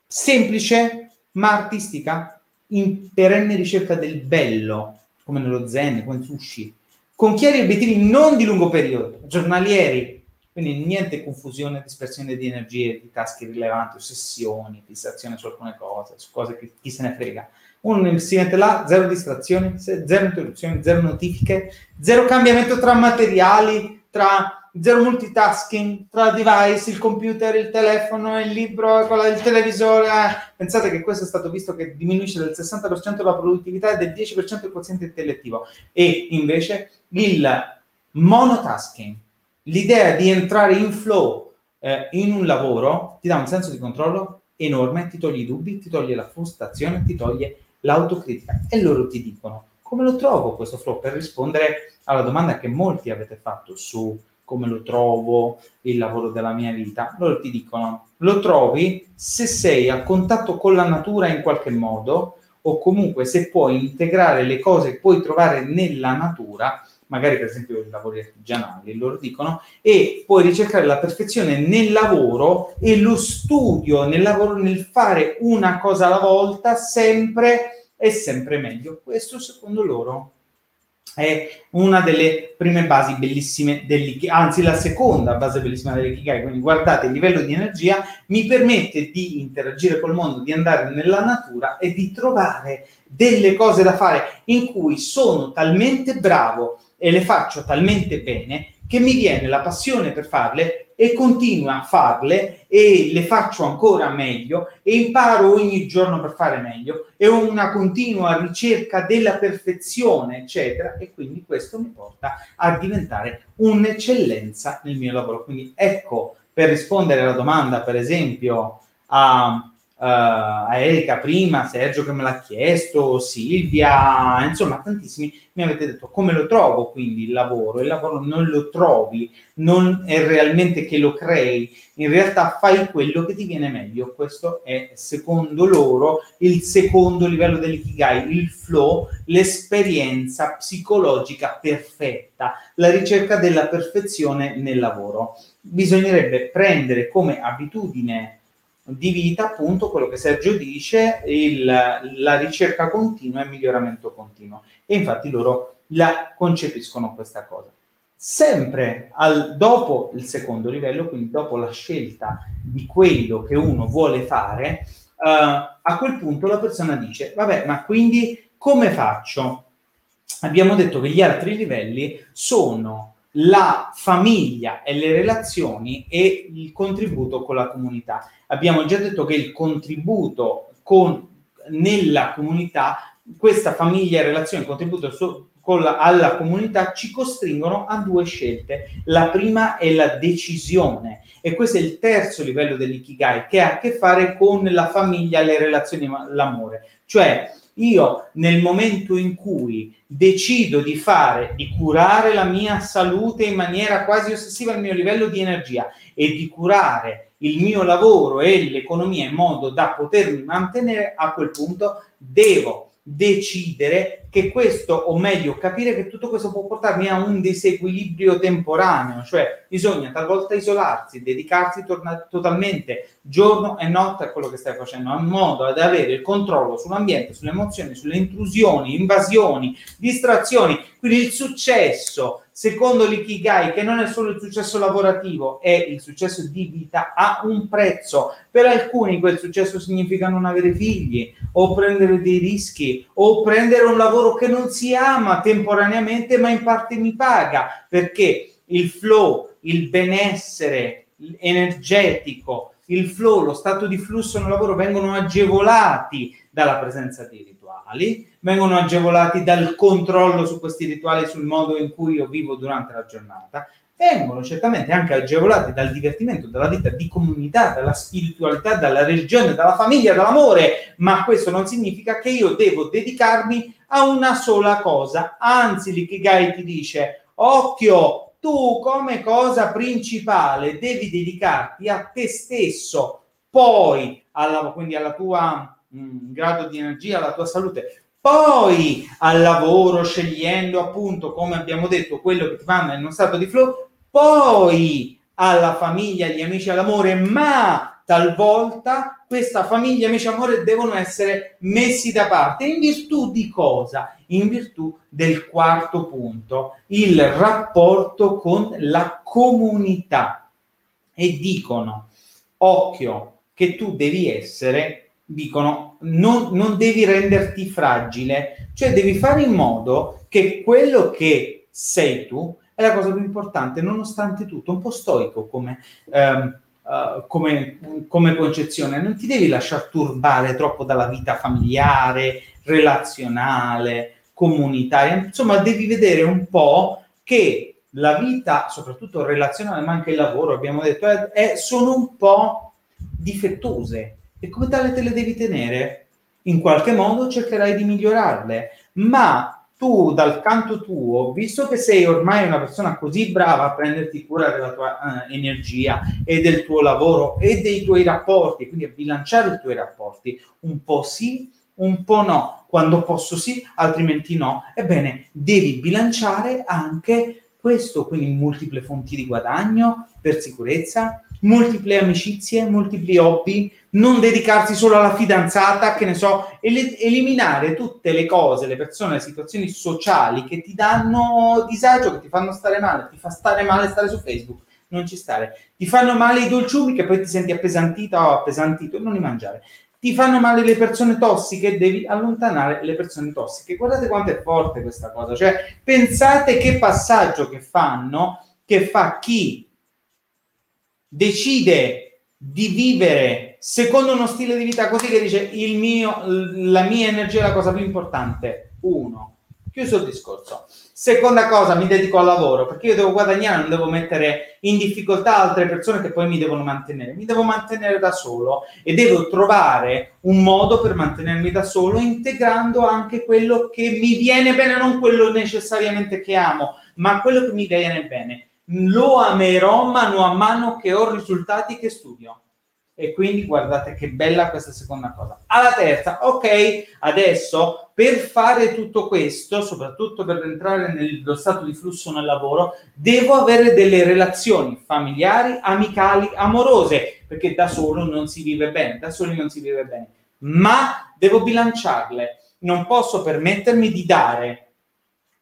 semplice ma artistica, in perenne ricerca del bello, come nello zen, come nel sushi, con chiari obiettivi non di lungo periodo, giornalieri. Quindi niente confusione, dispersione di energie, di tasche rilevanti, ossessioni, fissazione su alcune cose, su cose che chi se ne frega. Uno investimento là, zero distrazioni, zero interruzioni, zero notifiche, zero cambiamento tra materiali, zero multitasking, tra device, il computer, il telefono, il libro, il televisore. Pensate che questo è stato visto che diminuisce del 60% la produttività e del 10% il quoziente intellettivo. E invece il monotasking, l'idea di entrare in flow in un lavoro ti dà un senso di controllo enorme, ti toglie i dubbi, ti toglie la frustrazione, ti toglie l'autocritica. E loro ti dicono: come lo trovo questo flow? Per rispondere alla domanda che molti avete fatto su come lo trovo il lavoro della mia vita, loro ti dicono: lo trovi se sei a contatto con la natura in qualche modo, o comunque se puoi integrare le cose che puoi trovare nella natura, magari per esempio i lavori artigianali, loro dicono, e puoi ricercare la perfezione nel lavoro e lo studio nel lavoro, nel fare una cosa alla volta, sempre e sempre meglio. Questo, secondo loro, è una delle prime basi bellissime anzi la seconda base bellissima dell'ikigai. Quindi guardate, il livello di energia mi permette di interagire col mondo, di andare nella natura e di trovare delle cose da fare in cui sono talmente bravo e le faccio talmente bene che mi viene la passione per farle e continuo a farle e le faccio ancora meglio e imparo ogni giorno per fare meglio e ho una continua ricerca della perfezione, eccetera, e quindi questo mi porta a diventare un'eccellenza nel mio lavoro. Quindi ecco, per rispondere alla domanda, per esempio, a Erika prima, Sergio che me l'ha chiesto, Silvia, insomma tantissimi mi avete detto: come lo trovo quindi il lavoro? Il lavoro non lo trovi, non è realmente che lo crei, in realtà fai quello che ti viene meglio. Questo è, secondo loro, il secondo livello dell'ikigai, il flow, l'esperienza psicologica perfetta, la ricerca della perfezione nel lavoro. Bisognerebbe prendere come abitudine di vita, appunto, quello che Sergio dice, la ricerca continua e il miglioramento continuo. E infatti loro la concepiscono questa cosa. Sempre dopo il secondo livello, quindi dopo la scelta di quello che uno vuole fare, a quel punto la persona dice: vabbè, ma quindi come faccio? Abbiamo detto che gli altri livelli sono la famiglia e le relazioni e il contributo con la comunità. Abbiamo già detto che il contributo nella comunità, questa famiglia e relazione, il contributo alla comunità ci costringono a due scelte. La prima è la decisione, e questo è il terzo livello dell'ikigai, che ha a che fare con la famiglia, le relazioni, l'amore. Cioè Io nel momento in cui decido di curare la mia salute in maniera quasi ossessiva, il mio livello di energia, e di curare il mio lavoro e l'economia in modo da potermi mantenere, a quel punto devo decidere che questo, o meglio capire che tutto questo può portarmi a un disequilibrio temporaneo, cioè bisogna talvolta isolarsi, dedicarsi totalmente giorno e notte a quello che stai facendo, in modo ad avere il controllo sull'ambiente, sulle emozioni, sulle intrusioni, invasioni, distrazioni. Quindi il successo, secondo l'ikigai, che non è solo il successo lavorativo, è il successo di vita, ha un prezzo. Per alcuni quel successo significa non avere figli, o prendere dei rischi, o prendere un lavoro che non si ama temporaneamente ma in parte mi paga, perché il flow, il benessere energetico, il flow, lo stato di flusso nel lavoro vengono agevolati dalla presenza di rituali, vengono agevolati dal controllo su questi rituali, sul modo in cui io vivo durante la giornata, vengono certamente anche agevolati dal divertimento, dalla vita di comunità, dalla spiritualità, dalla religione, dalla famiglia, dall'amore, ma questo non significa che io devo dedicarmi a una sola cosa. Anzi, l'ikigai ti dice: occhio, tu come cosa principale devi dedicarti a te stesso, poi quindi alla tua grado di energia, alla tua salute, poi al lavoro, scegliendo appunto, come abbiamo detto, quello che ti manda in uno stato di flow, poi alla famiglia, agli amici, all'amore, ma talvolta questa famiglia, amici, amore devono essere messi da parte. In virtù di cosa? In virtù del quarto punto, il rapporto con la comunità. E dicono, occhio, che tu devi essere... dicono, non devi renderti fragile, cioè devi fare in modo che quello che sei tu è la cosa più importante, nonostante tutto, un po' stoico come concezione. Non ti devi lasciar turbare troppo dalla vita familiare, relazionale, comunitaria, insomma devi vedere un po' che la vita, soprattutto relazionale, ma anche il lavoro, abbiamo detto, sono un po' difettose, e come tale te le devi tenere, in qualche modo cercherai di migliorarle, ma tu dal canto tuo, visto che sei ormai una persona così brava a prenderti cura della tua energia e del tuo lavoro e dei tuoi rapporti, quindi a bilanciare i tuoi rapporti, un po' sì, un po' no, quando posso sì, altrimenti no, ebbene devi bilanciare anche questo, quindi multiple fonti di guadagno per sicurezza, multiple amicizie, multipli hobby, non dedicarsi solo alla fidanzata, che ne so, eliminare tutte le cose, le persone, le situazioni sociali che ti danno disagio, che ti fanno stare male. Ti fa stare male stare su Facebook, non ci stare. Ti fanno male i dolciumi, che poi ti senti appesantita o appesantito, non li mangiare. Ti fanno male le persone tossiche, devi allontanare le persone tossiche. Guardate quanto è forte questa cosa, cioè pensate che passaggio che fanno, che fa chi decide di vivere secondo uno stile di vita così, che dice la mia energia è la cosa più importante. Uno, chiuso il discorso. Seconda cosa, mi dedico al lavoro perché io devo guadagnare, non devo mettere in difficoltà altre persone che poi mi devono mantenere. Mi devo mantenere da solo e devo trovare un modo per mantenermi da solo, integrando anche quello che mi viene bene, non quello necessariamente che amo, ma quello che mi viene bene. Lo amerò mano a mano che ho risultati, che studio. E quindi guardate che bella questa seconda cosa. Alla terza, ok, adesso per fare tutto questo, soprattutto per entrare nello stato di flusso nel lavoro, devo avere delle relazioni familiari, amicali, amorose, perché da solo non si vive bene, da soli non si vive bene, ma devo bilanciarle. Non posso permettermi di dare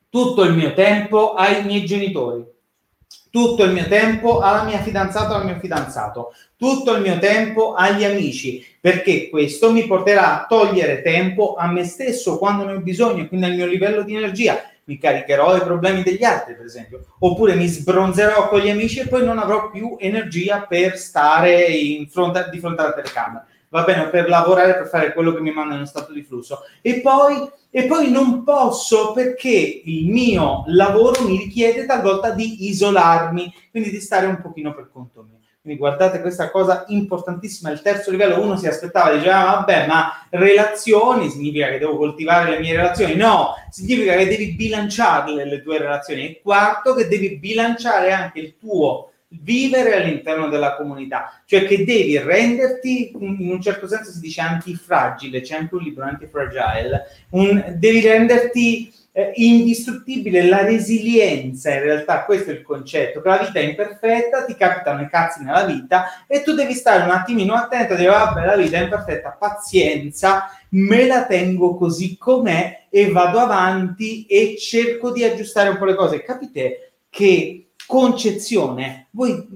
tutto il mio tempo ai miei genitori, tutto il mio tempo alla mia fidanzata o al mio fidanzato, tutto il mio tempo agli amici, perché questo mi porterà a togliere tempo a me stesso quando ne ho bisogno, quindi al mio livello di energia. Mi caricherò i problemi degli altri, per esempio, oppure mi sbronzerò con gli amici e poi non avrò più energia per stare di fronte alla telecamera, va bene, per lavorare, per fare quello che mi manda in uno stato di flusso. E poi non posso, perché il mio lavoro mi richiede talvolta di isolarmi, quindi di stare un pochino per conto mio. Quindi guardate questa cosa importantissima, il terzo livello. Uno si aspettava, diceva vabbè, ma relazioni significa che devo coltivare le mie relazioni? No, significa che devi bilanciarle le tue relazioni. E quarto, che devi bilanciare anche il tuo vivere all'interno della comunità, cioè che devi renderti, in un certo senso si dice antifragile, c'è anche un libro, Antifragile, devi renderti indistruttibile, la resilienza. In realtà questo è il concetto, che la vita è imperfetta, ti capitano i cazzi nella vita e tu devi stare un attimino attento e dire vabbè, la vita è imperfetta, pazienza, me la tengo così com'è e vado avanti e cerco di aggiustare un po' le cose. Capite che concezione, voi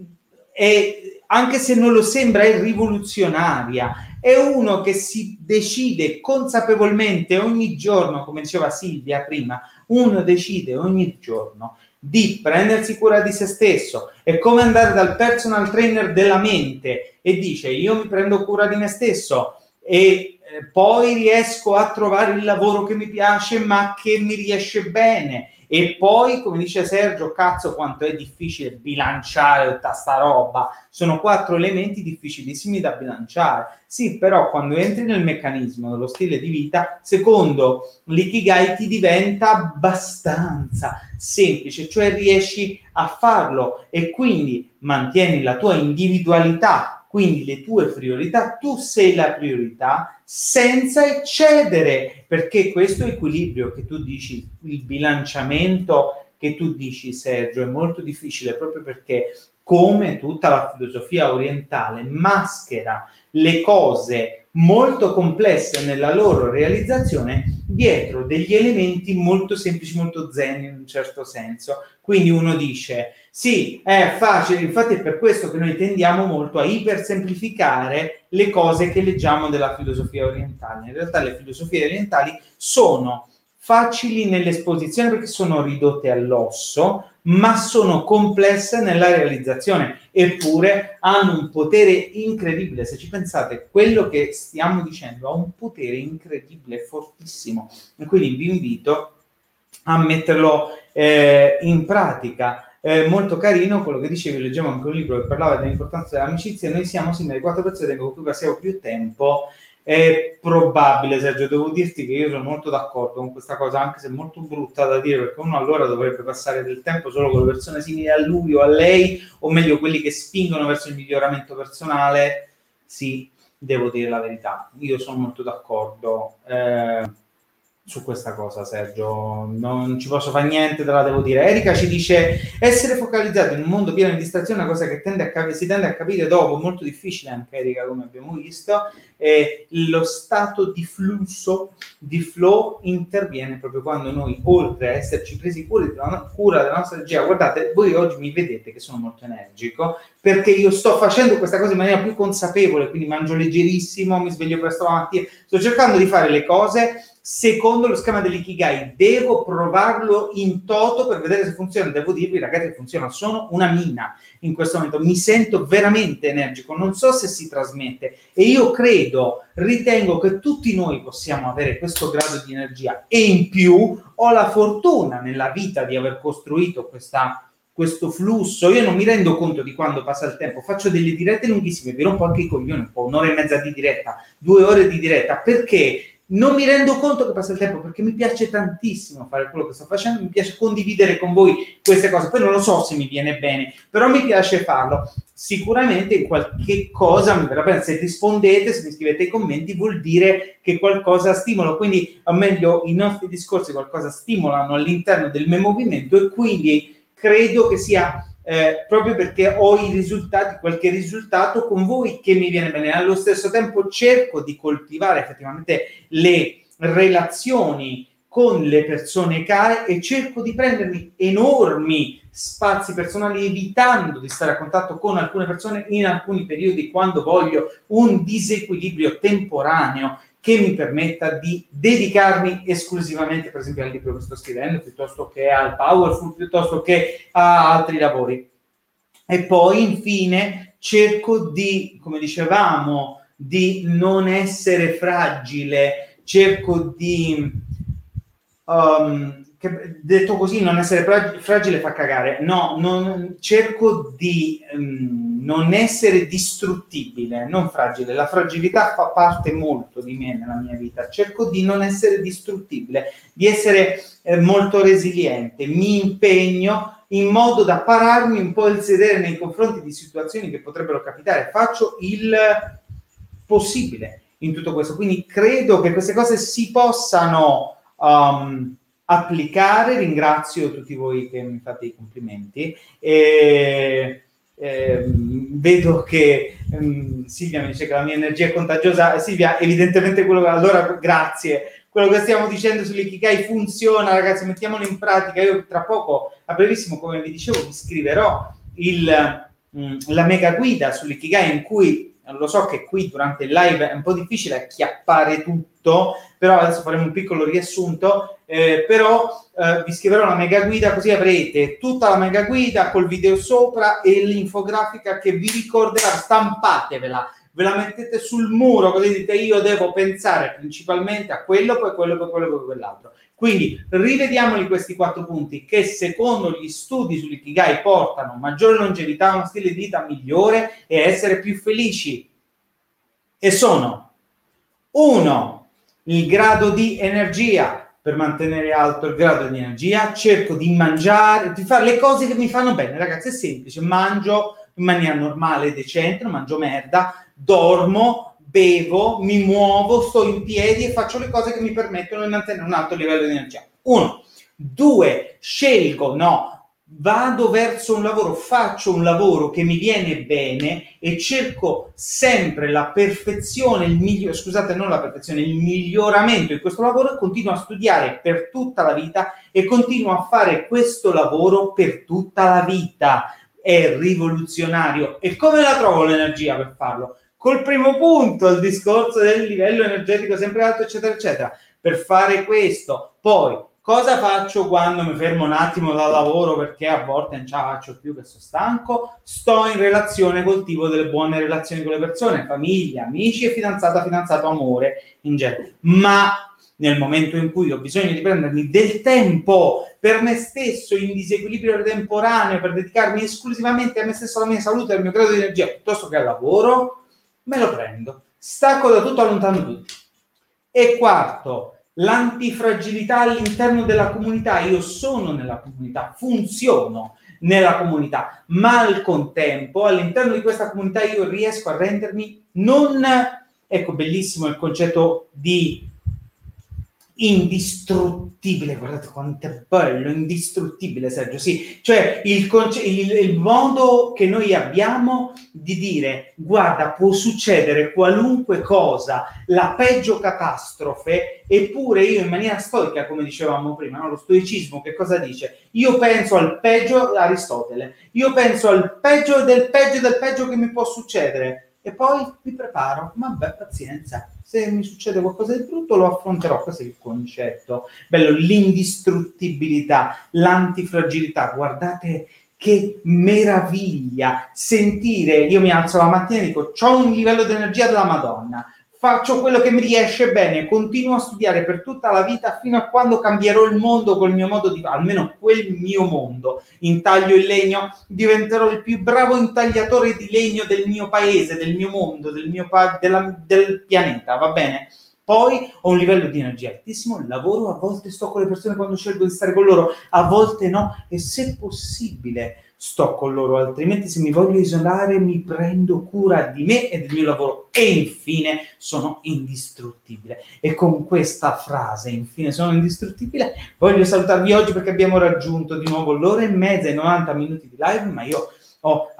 anche se non lo sembra è rivoluzionaria. È uno che si decide consapevolmente ogni giorno, come diceva Silvia prima, uno decide ogni giorno di prendersi cura di se stesso. È come andare dal personal trainer della mente e dice io mi prendo cura di me stesso e poi riesco a trovare il lavoro che mi piace ma che mi riesce bene. E poi, come dice Sergio, cazzo quanto è difficile bilanciare tutta sta roba, sono 4 elementi difficilissimi da bilanciare. Sì, però quando entri nel meccanismo dello stile di vita, secondo l'ikigai ti diventa abbastanza semplice, cioè riesci a farlo e quindi mantieni la tua individualità, quindi le tue priorità, tu sei la priorità, senza eccedere, perché questo equilibrio che tu dici, il bilanciamento che tu dici, Sergio, è molto difficile proprio perché, come tutta la filosofia orientale, maschera le cose molto complesse nella loro realizzazione dietro degli elementi molto semplici, molto zen in un certo senso. Quindi uno dice sì, è facile, infatti è per questo che noi tendiamo molto a ipersemplificare le cose che leggiamo della filosofia orientale. In realtà le filosofie orientali sono facili nell'esposizione perché sono ridotte all'osso, ma sono complesse nella realizzazione, eppure hanno un potere incredibile. Se ci pensate, quello che stiamo dicendo ha un potere incredibile, fortissimo, e quindi vi invito a metterlo in pratica. Molto carino quello che dicevi, leggiamo anche un libro che parlava dell'importanza dell'amicizia. Noi siamo simili alle 4 persone con cui passiamo più tempo. È probabile, Sergio, devo dirti che io sono molto d'accordo con questa cosa, anche se è molto brutta da dire, perché uno allora dovrebbe passare del tempo solo con le persone simili a lui o a lei, o meglio quelli che spingono verso il miglioramento personale. Sì, devo dire la verità, io sono molto d'accordo su questa cosa, Sergio, non ci posso fare niente, te la devo dire. Erika ci dice essere focalizzato in un mondo pieno di distrazione, una cosa che si tende a capire dopo, molto difficile anche, Erika, come abbiamo visto. Lo stato di flusso, di flow, interviene proprio quando noi, oltre a esserci presi cura della nostra energia, guardate, voi oggi mi vedete che sono molto energico, perché io sto facendo questa cosa in maniera più consapevole, quindi mangio leggerissimo, mi sveglio presto la mattina, sto cercando di fare le cose secondo lo schema dell'ikigai. Devo provarlo in toto per vedere se funziona. Devo dirvi, ragazzi, funziona, sono una mina in questo momento, mi sento veramente energico, non so se si trasmette, e io ritengo che tutti noi possiamo avere questo grado di energia, e in più ho la fortuna nella vita di aver costruito questo flusso. Io non mi rendo conto di quando passa il tempo, faccio delle dirette lunghissime, vi rompo anche i coglioni un po', un'ora e mezza di diretta, 2 ore di diretta, perché non mi rendo conto che passa il tempo, perché mi piace tantissimo fare quello che sto facendo, mi piace condividere con voi queste cose. Poi non lo so se mi viene bene, però mi piace farlo. Sicuramente qualche cosa mi verrà bene. Se rispondete, se mi scrivete i commenti, vuol dire che qualcosa stimolo. Quindi, o meglio, i nostri discorsi qualcosa stimolano all'interno del mio movimento, e quindi credo che sia proprio perché ho i risultati, qualche risultato con voi che mi viene bene. Allo stesso tempo cerco di coltivare effettivamente le relazioni con le persone care e cerco di prendermi enormi spazi personali, evitando di stare a contatto con alcune persone in alcuni periodi, quando voglio un disequilibrio temporaneo che mi permetta di dedicarmi esclusivamente, per esempio, al libro che sto scrivendo, piuttosto che al PowerPoint, piuttosto che a altri lavori. E poi, infine, cerco di, come dicevamo, di non essere fragile, cerco di che detto così, non essere fragile fa cagare. No, non, cerco di non essere distruttibile, non fragile. La fragilità fa parte molto di me nella mia vita. Cerco di non essere distruttibile, di essere molto resiliente. Mi impegno in modo da pararmi un po' il sedere nei confronti di situazioni che potrebbero capitare. Faccio il possibile in tutto questo. Quindi credo che queste cose si possano applicare. Ringrazio tutti voi che mi fate i complimenti. Vedo che Silvia mi dice che la mia energia è contagiosa. Silvia, evidentemente allora grazie. Quello che stiamo dicendo sull'ikigai funziona, ragazzi, mettiamolo in pratica. Io tra poco, a brevissimo, come vi dicevo, vi scriverò la mega guida sull'ikigai, in cui, lo so che qui durante il live è un po' difficile acchiappare tutto, però adesso faremo un piccolo riassunto, però vi scriverò la mega guida, così avrete tutta la mega guida col video sopra e l'infografica che vi ricorderà. Stampatevela, ve la mettete sul muro, così dite: io devo pensare principalmente a quello, poi quello, poi quello, poi quell'altro. Quindi rivediamoli questi 4 punti che secondo gli studi sull'ikigai portano maggiore longevità, uno stile di vita migliore e essere più felici. E sono: 1. Il grado di energia. Per mantenere alto il grado di energia cerco di mangiare, di fare le cose che mi fanno bene. Ragazzi, è semplice: mangio in maniera normale, decente, non mangio merda, dormo, bevo, mi muovo, sto in piedi e faccio le cose che mi permettono di mantenere un alto livello di energia. 1. 2. Vado verso un lavoro, faccio un lavoro che mi viene bene e cerco sempre la perfezione, il miglioramento di questo lavoro, e continuo a studiare per tutta la vita e continuo a fare questo lavoro per tutta la vita. È rivoluzionario. E come la trovo l'energia per farlo? Col primo punto, il discorso del livello energetico sempre alto, eccetera, eccetera. Per fare questo, poi, cosa faccio quando mi fermo un attimo dal lavoro perché a volte non ce la faccio più, che sono stanco? Sto in relazione, coltivo delle buone relazioni con le persone, famiglia, amici e fidanzata, fidanzato, amore in genere. Ma nel momento in cui ho bisogno di prendermi del tempo per me stesso, in disequilibrio temporaneo, per dedicarmi esclusivamente a me stesso, alla mia salute, al mio grado di energia, piuttosto che al lavoro, me lo prendo. Stacco da tutto, allontano tutto. E 4, l'antifragilità all'interno della comunità. Io sono nella comunità, funziono nella comunità, ma al contempo, all'interno di questa comunità io riesco a rendermi non... Ecco, bellissimo il concetto di indistruttibile, guardate quanto è bello, indistruttibile, Sergio, sì, cioè il modo che noi abbiamo di dire: guarda, può succedere qualunque cosa, la peggio catastrofe, eppure io in maniera stoica, come dicevamo prima, no? Lo stoicismo che cosa dice? Io penso al peggio, Aristotele, io penso al peggio del peggio del peggio che mi può succedere, e poi mi preparo, vabbè, pazienza, se mi succede qualcosa di brutto lo affronterò. Questo è il concetto bello, l'indistruttibilità, l'antifragilità. Guardate che meraviglia sentire: io mi alzo la mattina e dico c'ho un livello di energia della Madonna, faccio quello che mi riesce bene, continuo a studiare per tutta la vita fino a quando cambierò il mondo col mio modo di... almeno quel mio mondo. Intaglio il legno, diventerò il più bravo intagliatore di legno del mio paese, del mio mondo, del pianeta, va bene? Poi ho un livello di energia altissimo, lavoro, a volte sto con le persone quando scelgo di stare con loro, a volte no, e se possibile sto con loro, altrimenti se mi voglio isolare mi prendo cura di me e del mio lavoro. E infine sono indistruttibile. E con questa frase, infine sono indistruttibile, voglio salutarvi oggi, perché abbiamo raggiunto di nuovo l'ora e mezza e 90 minuti di live, ma io ho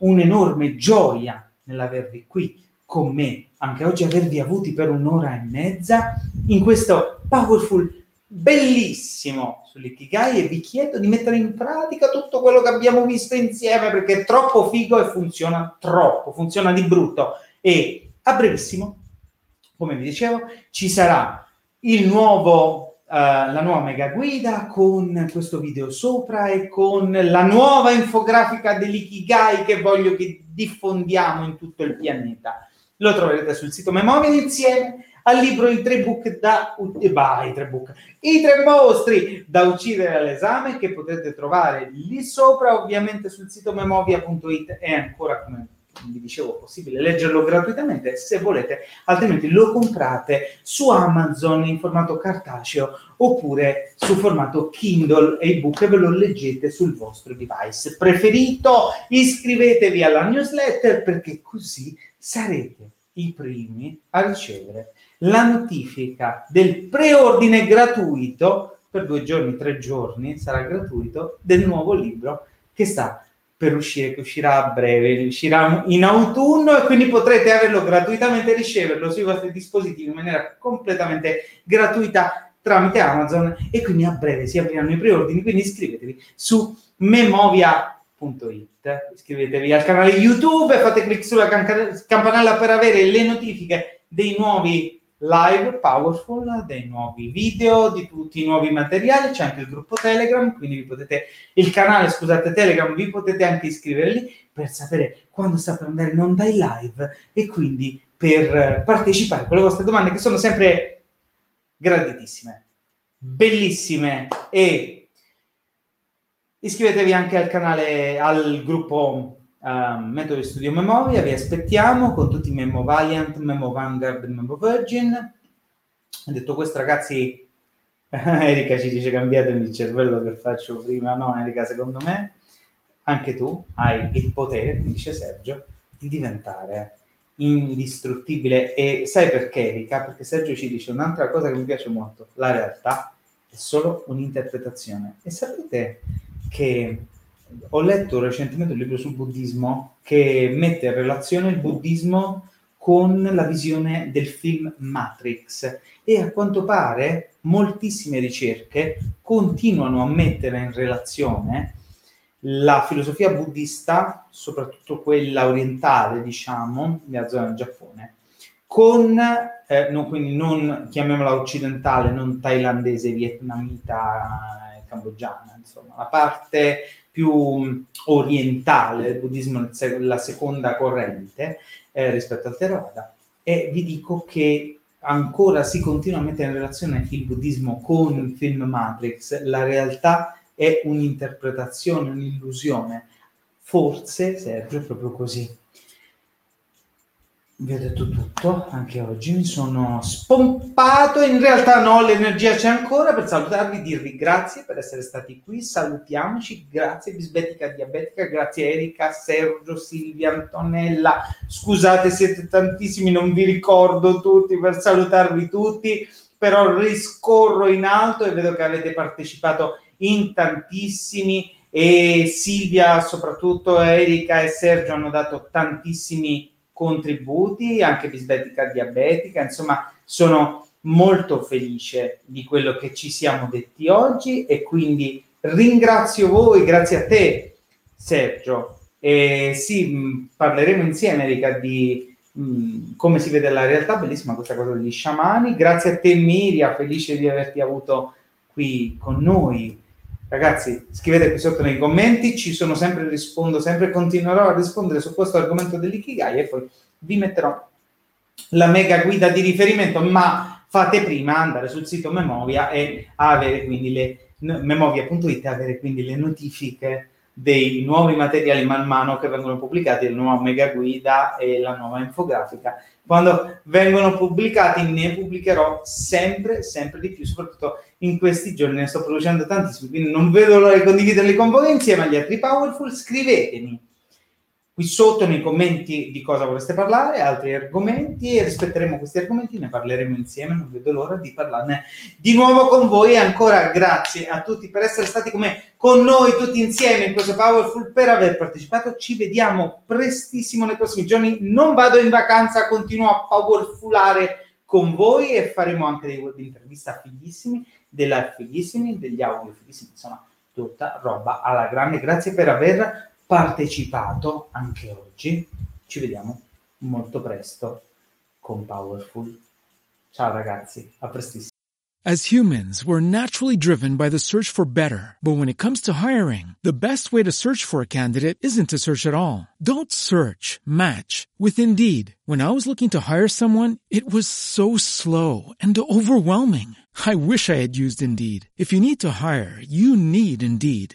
un'enorme gioia nell'avervi qui con me anche oggi, avervi avuti per un'ora e mezza in questo powerful bellissimo sull'ikigai, e vi chiedo di mettere in pratica tutto quello che abbiamo visto insieme, perché è troppo figo e funziona troppo, funziona di brutto. E a brevissimo, come vi dicevo, ci sarà la nuova mega guida con questo video sopra e con la nuova infografica dell'ikigai che voglio che diffondiamo in tutto il pianeta. Lo troverete sul sito Memovia insieme al libro I tre mostri da uccidere all'esame, che potete trovare lì sopra, ovviamente sul sito memovia.it. È ancora, come vi dicevo, possibile leggerlo gratuitamente se volete, altrimenti lo comprate su Amazon in formato cartaceo oppure su formato Kindle ebook e ve lo leggete sul vostro device preferito. Iscrivetevi alla newsletter perché così sarete i primi a ricevere la notifica del preordine gratuito per 2 giorni, 3 giorni sarà gratuito, del nuovo libro che sta per uscire, che uscirà a breve, uscirà in autunno, e quindi potrete averlo gratuitamente, riceverlo sui vostri dispositivi in maniera completamente gratuita tramite Amazon, e quindi a breve si apriranno i preordini, quindi iscrivetevi su memovia.it, iscrivetevi al canale YouTube, fate clic sulla campanella per avere le notifiche dei nuovi live powerful, dei nuovi video, di tutti i nuovi materiali. C'è anche il gruppo Telegram, quindi vi potete, il canale, scusate, Telegram, vi potete anche iscrivere lì per sapere quando sta per andare in onda in live e quindi per partecipare con le vostre domande, che sono sempre graditissime, bellissime. E iscrivetevi anche al canale, al gruppo Metodo di Studio Memovia, vi aspettiamo con tutti i Memo Valiant, Memo Vanguard, Memo Virgin. Detto questo, ragazzi, Erika ci dice cambiatemi il cervello che faccio prima. No, Erika, secondo me anche tu hai il potere, dice Sergio, di diventare indistruttibile. E sai perché, Erika? Perché Sergio ci dice un'altra cosa che mi piace molto: la realtà è solo un'interpretazione. E sapete che ho letto recentemente un libro sul buddismo che mette in relazione il buddismo con la visione del film Matrix, e a quanto pare moltissime ricerche continuano a mettere in relazione la filosofia buddista, soprattutto quella orientale, diciamo, nella zona del Giappone, con, non, quindi non chiamiamola occidentale, non thailandese, vietnamita, cambogiana, insomma, la parte più orientale, il buddismo è la seconda corrente rispetto al Theravada, e vi dico che ancora si continua a mettere in relazione il buddismo con il film Matrix. La realtà è un'interpretazione, un'illusione. Forse, Sergio, è proprio così. Vi ho detto tutto, anche oggi mi sono spompato, in realtà no, l'energia c'è ancora per salutarvi, dirvi grazie per essere stati qui, salutiamoci, grazie Bisbetica Diabetica, grazie Erika, Sergio, Silvia, Antonella, scusate siete tantissimi, non vi ricordo tutti, per salutarvi tutti, però riscorro in alto e vedo che avete partecipato in tantissimi, e Silvia soprattutto, Erika e Sergio hanno dato tantissimi contributi, anche Bisbetica Diabetica, insomma sono molto felice di quello che ci siamo detti oggi, e quindi ringrazio voi, grazie a te Sergio. E sì, parleremo insieme, Erika, di come si vede la realtà, bellissima questa cosa degli sciamani. Grazie a te Miria, felice di averti avuto qui con noi. Ragazzi, scrivete qui sotto nei commenti, ci sono sempre, rispondo sempre, continuerò a rispondere su questo argomento dell'ikigai, e poi vi metterò la mega guida di riferimento, ma fate prima andare sul sito Memovia e avere quindi le memovia.it, avere quindi le notifiche dei nuovi materiali man mano che vengono pubblicati, la nuova mega guida e la nuova infografica. Quando vengono pubblicati ne pubblicherò sempre di più, soprattutto in questi giorni ne sto producendo tantissimi, quindi non vedo l'ora di condividerli con voi insieme agli altri powerful. Scrivetemi qui sotto nei commenti di cosa vorreste parlare, altri argomenti, e rispetteremo questi argomenti, ne parleremo insieme, non vedo l'ora di parlarne di nuovo con voi. E ancora grazie a tutti per essere stati con noi tutti insieme in questo Powerful, per aver partecipato. Ci vediamo prestissimo nei prossimi giorni, non vado in vacanza, continuo a powerfulare con voi, e faremo anche dei web intervista fighissimi, dei live fighissimi, degli audio fighissimi, insomma tutta roba alla grande. Grazie per aver partecipato anche oggi, ci vediamo molto presto con Powerful. Ciao ragazzi, a prestissimo. As humans, we're naturally driven by the search for better. But when it comes to hiring, the best way to search for a candidate isn't to search at all. Don't search, match with Indeed. When I was looking to hire someone, it was so slow and overwhelming. I wish I had used Indeed. If you need to hire, you need Indeed.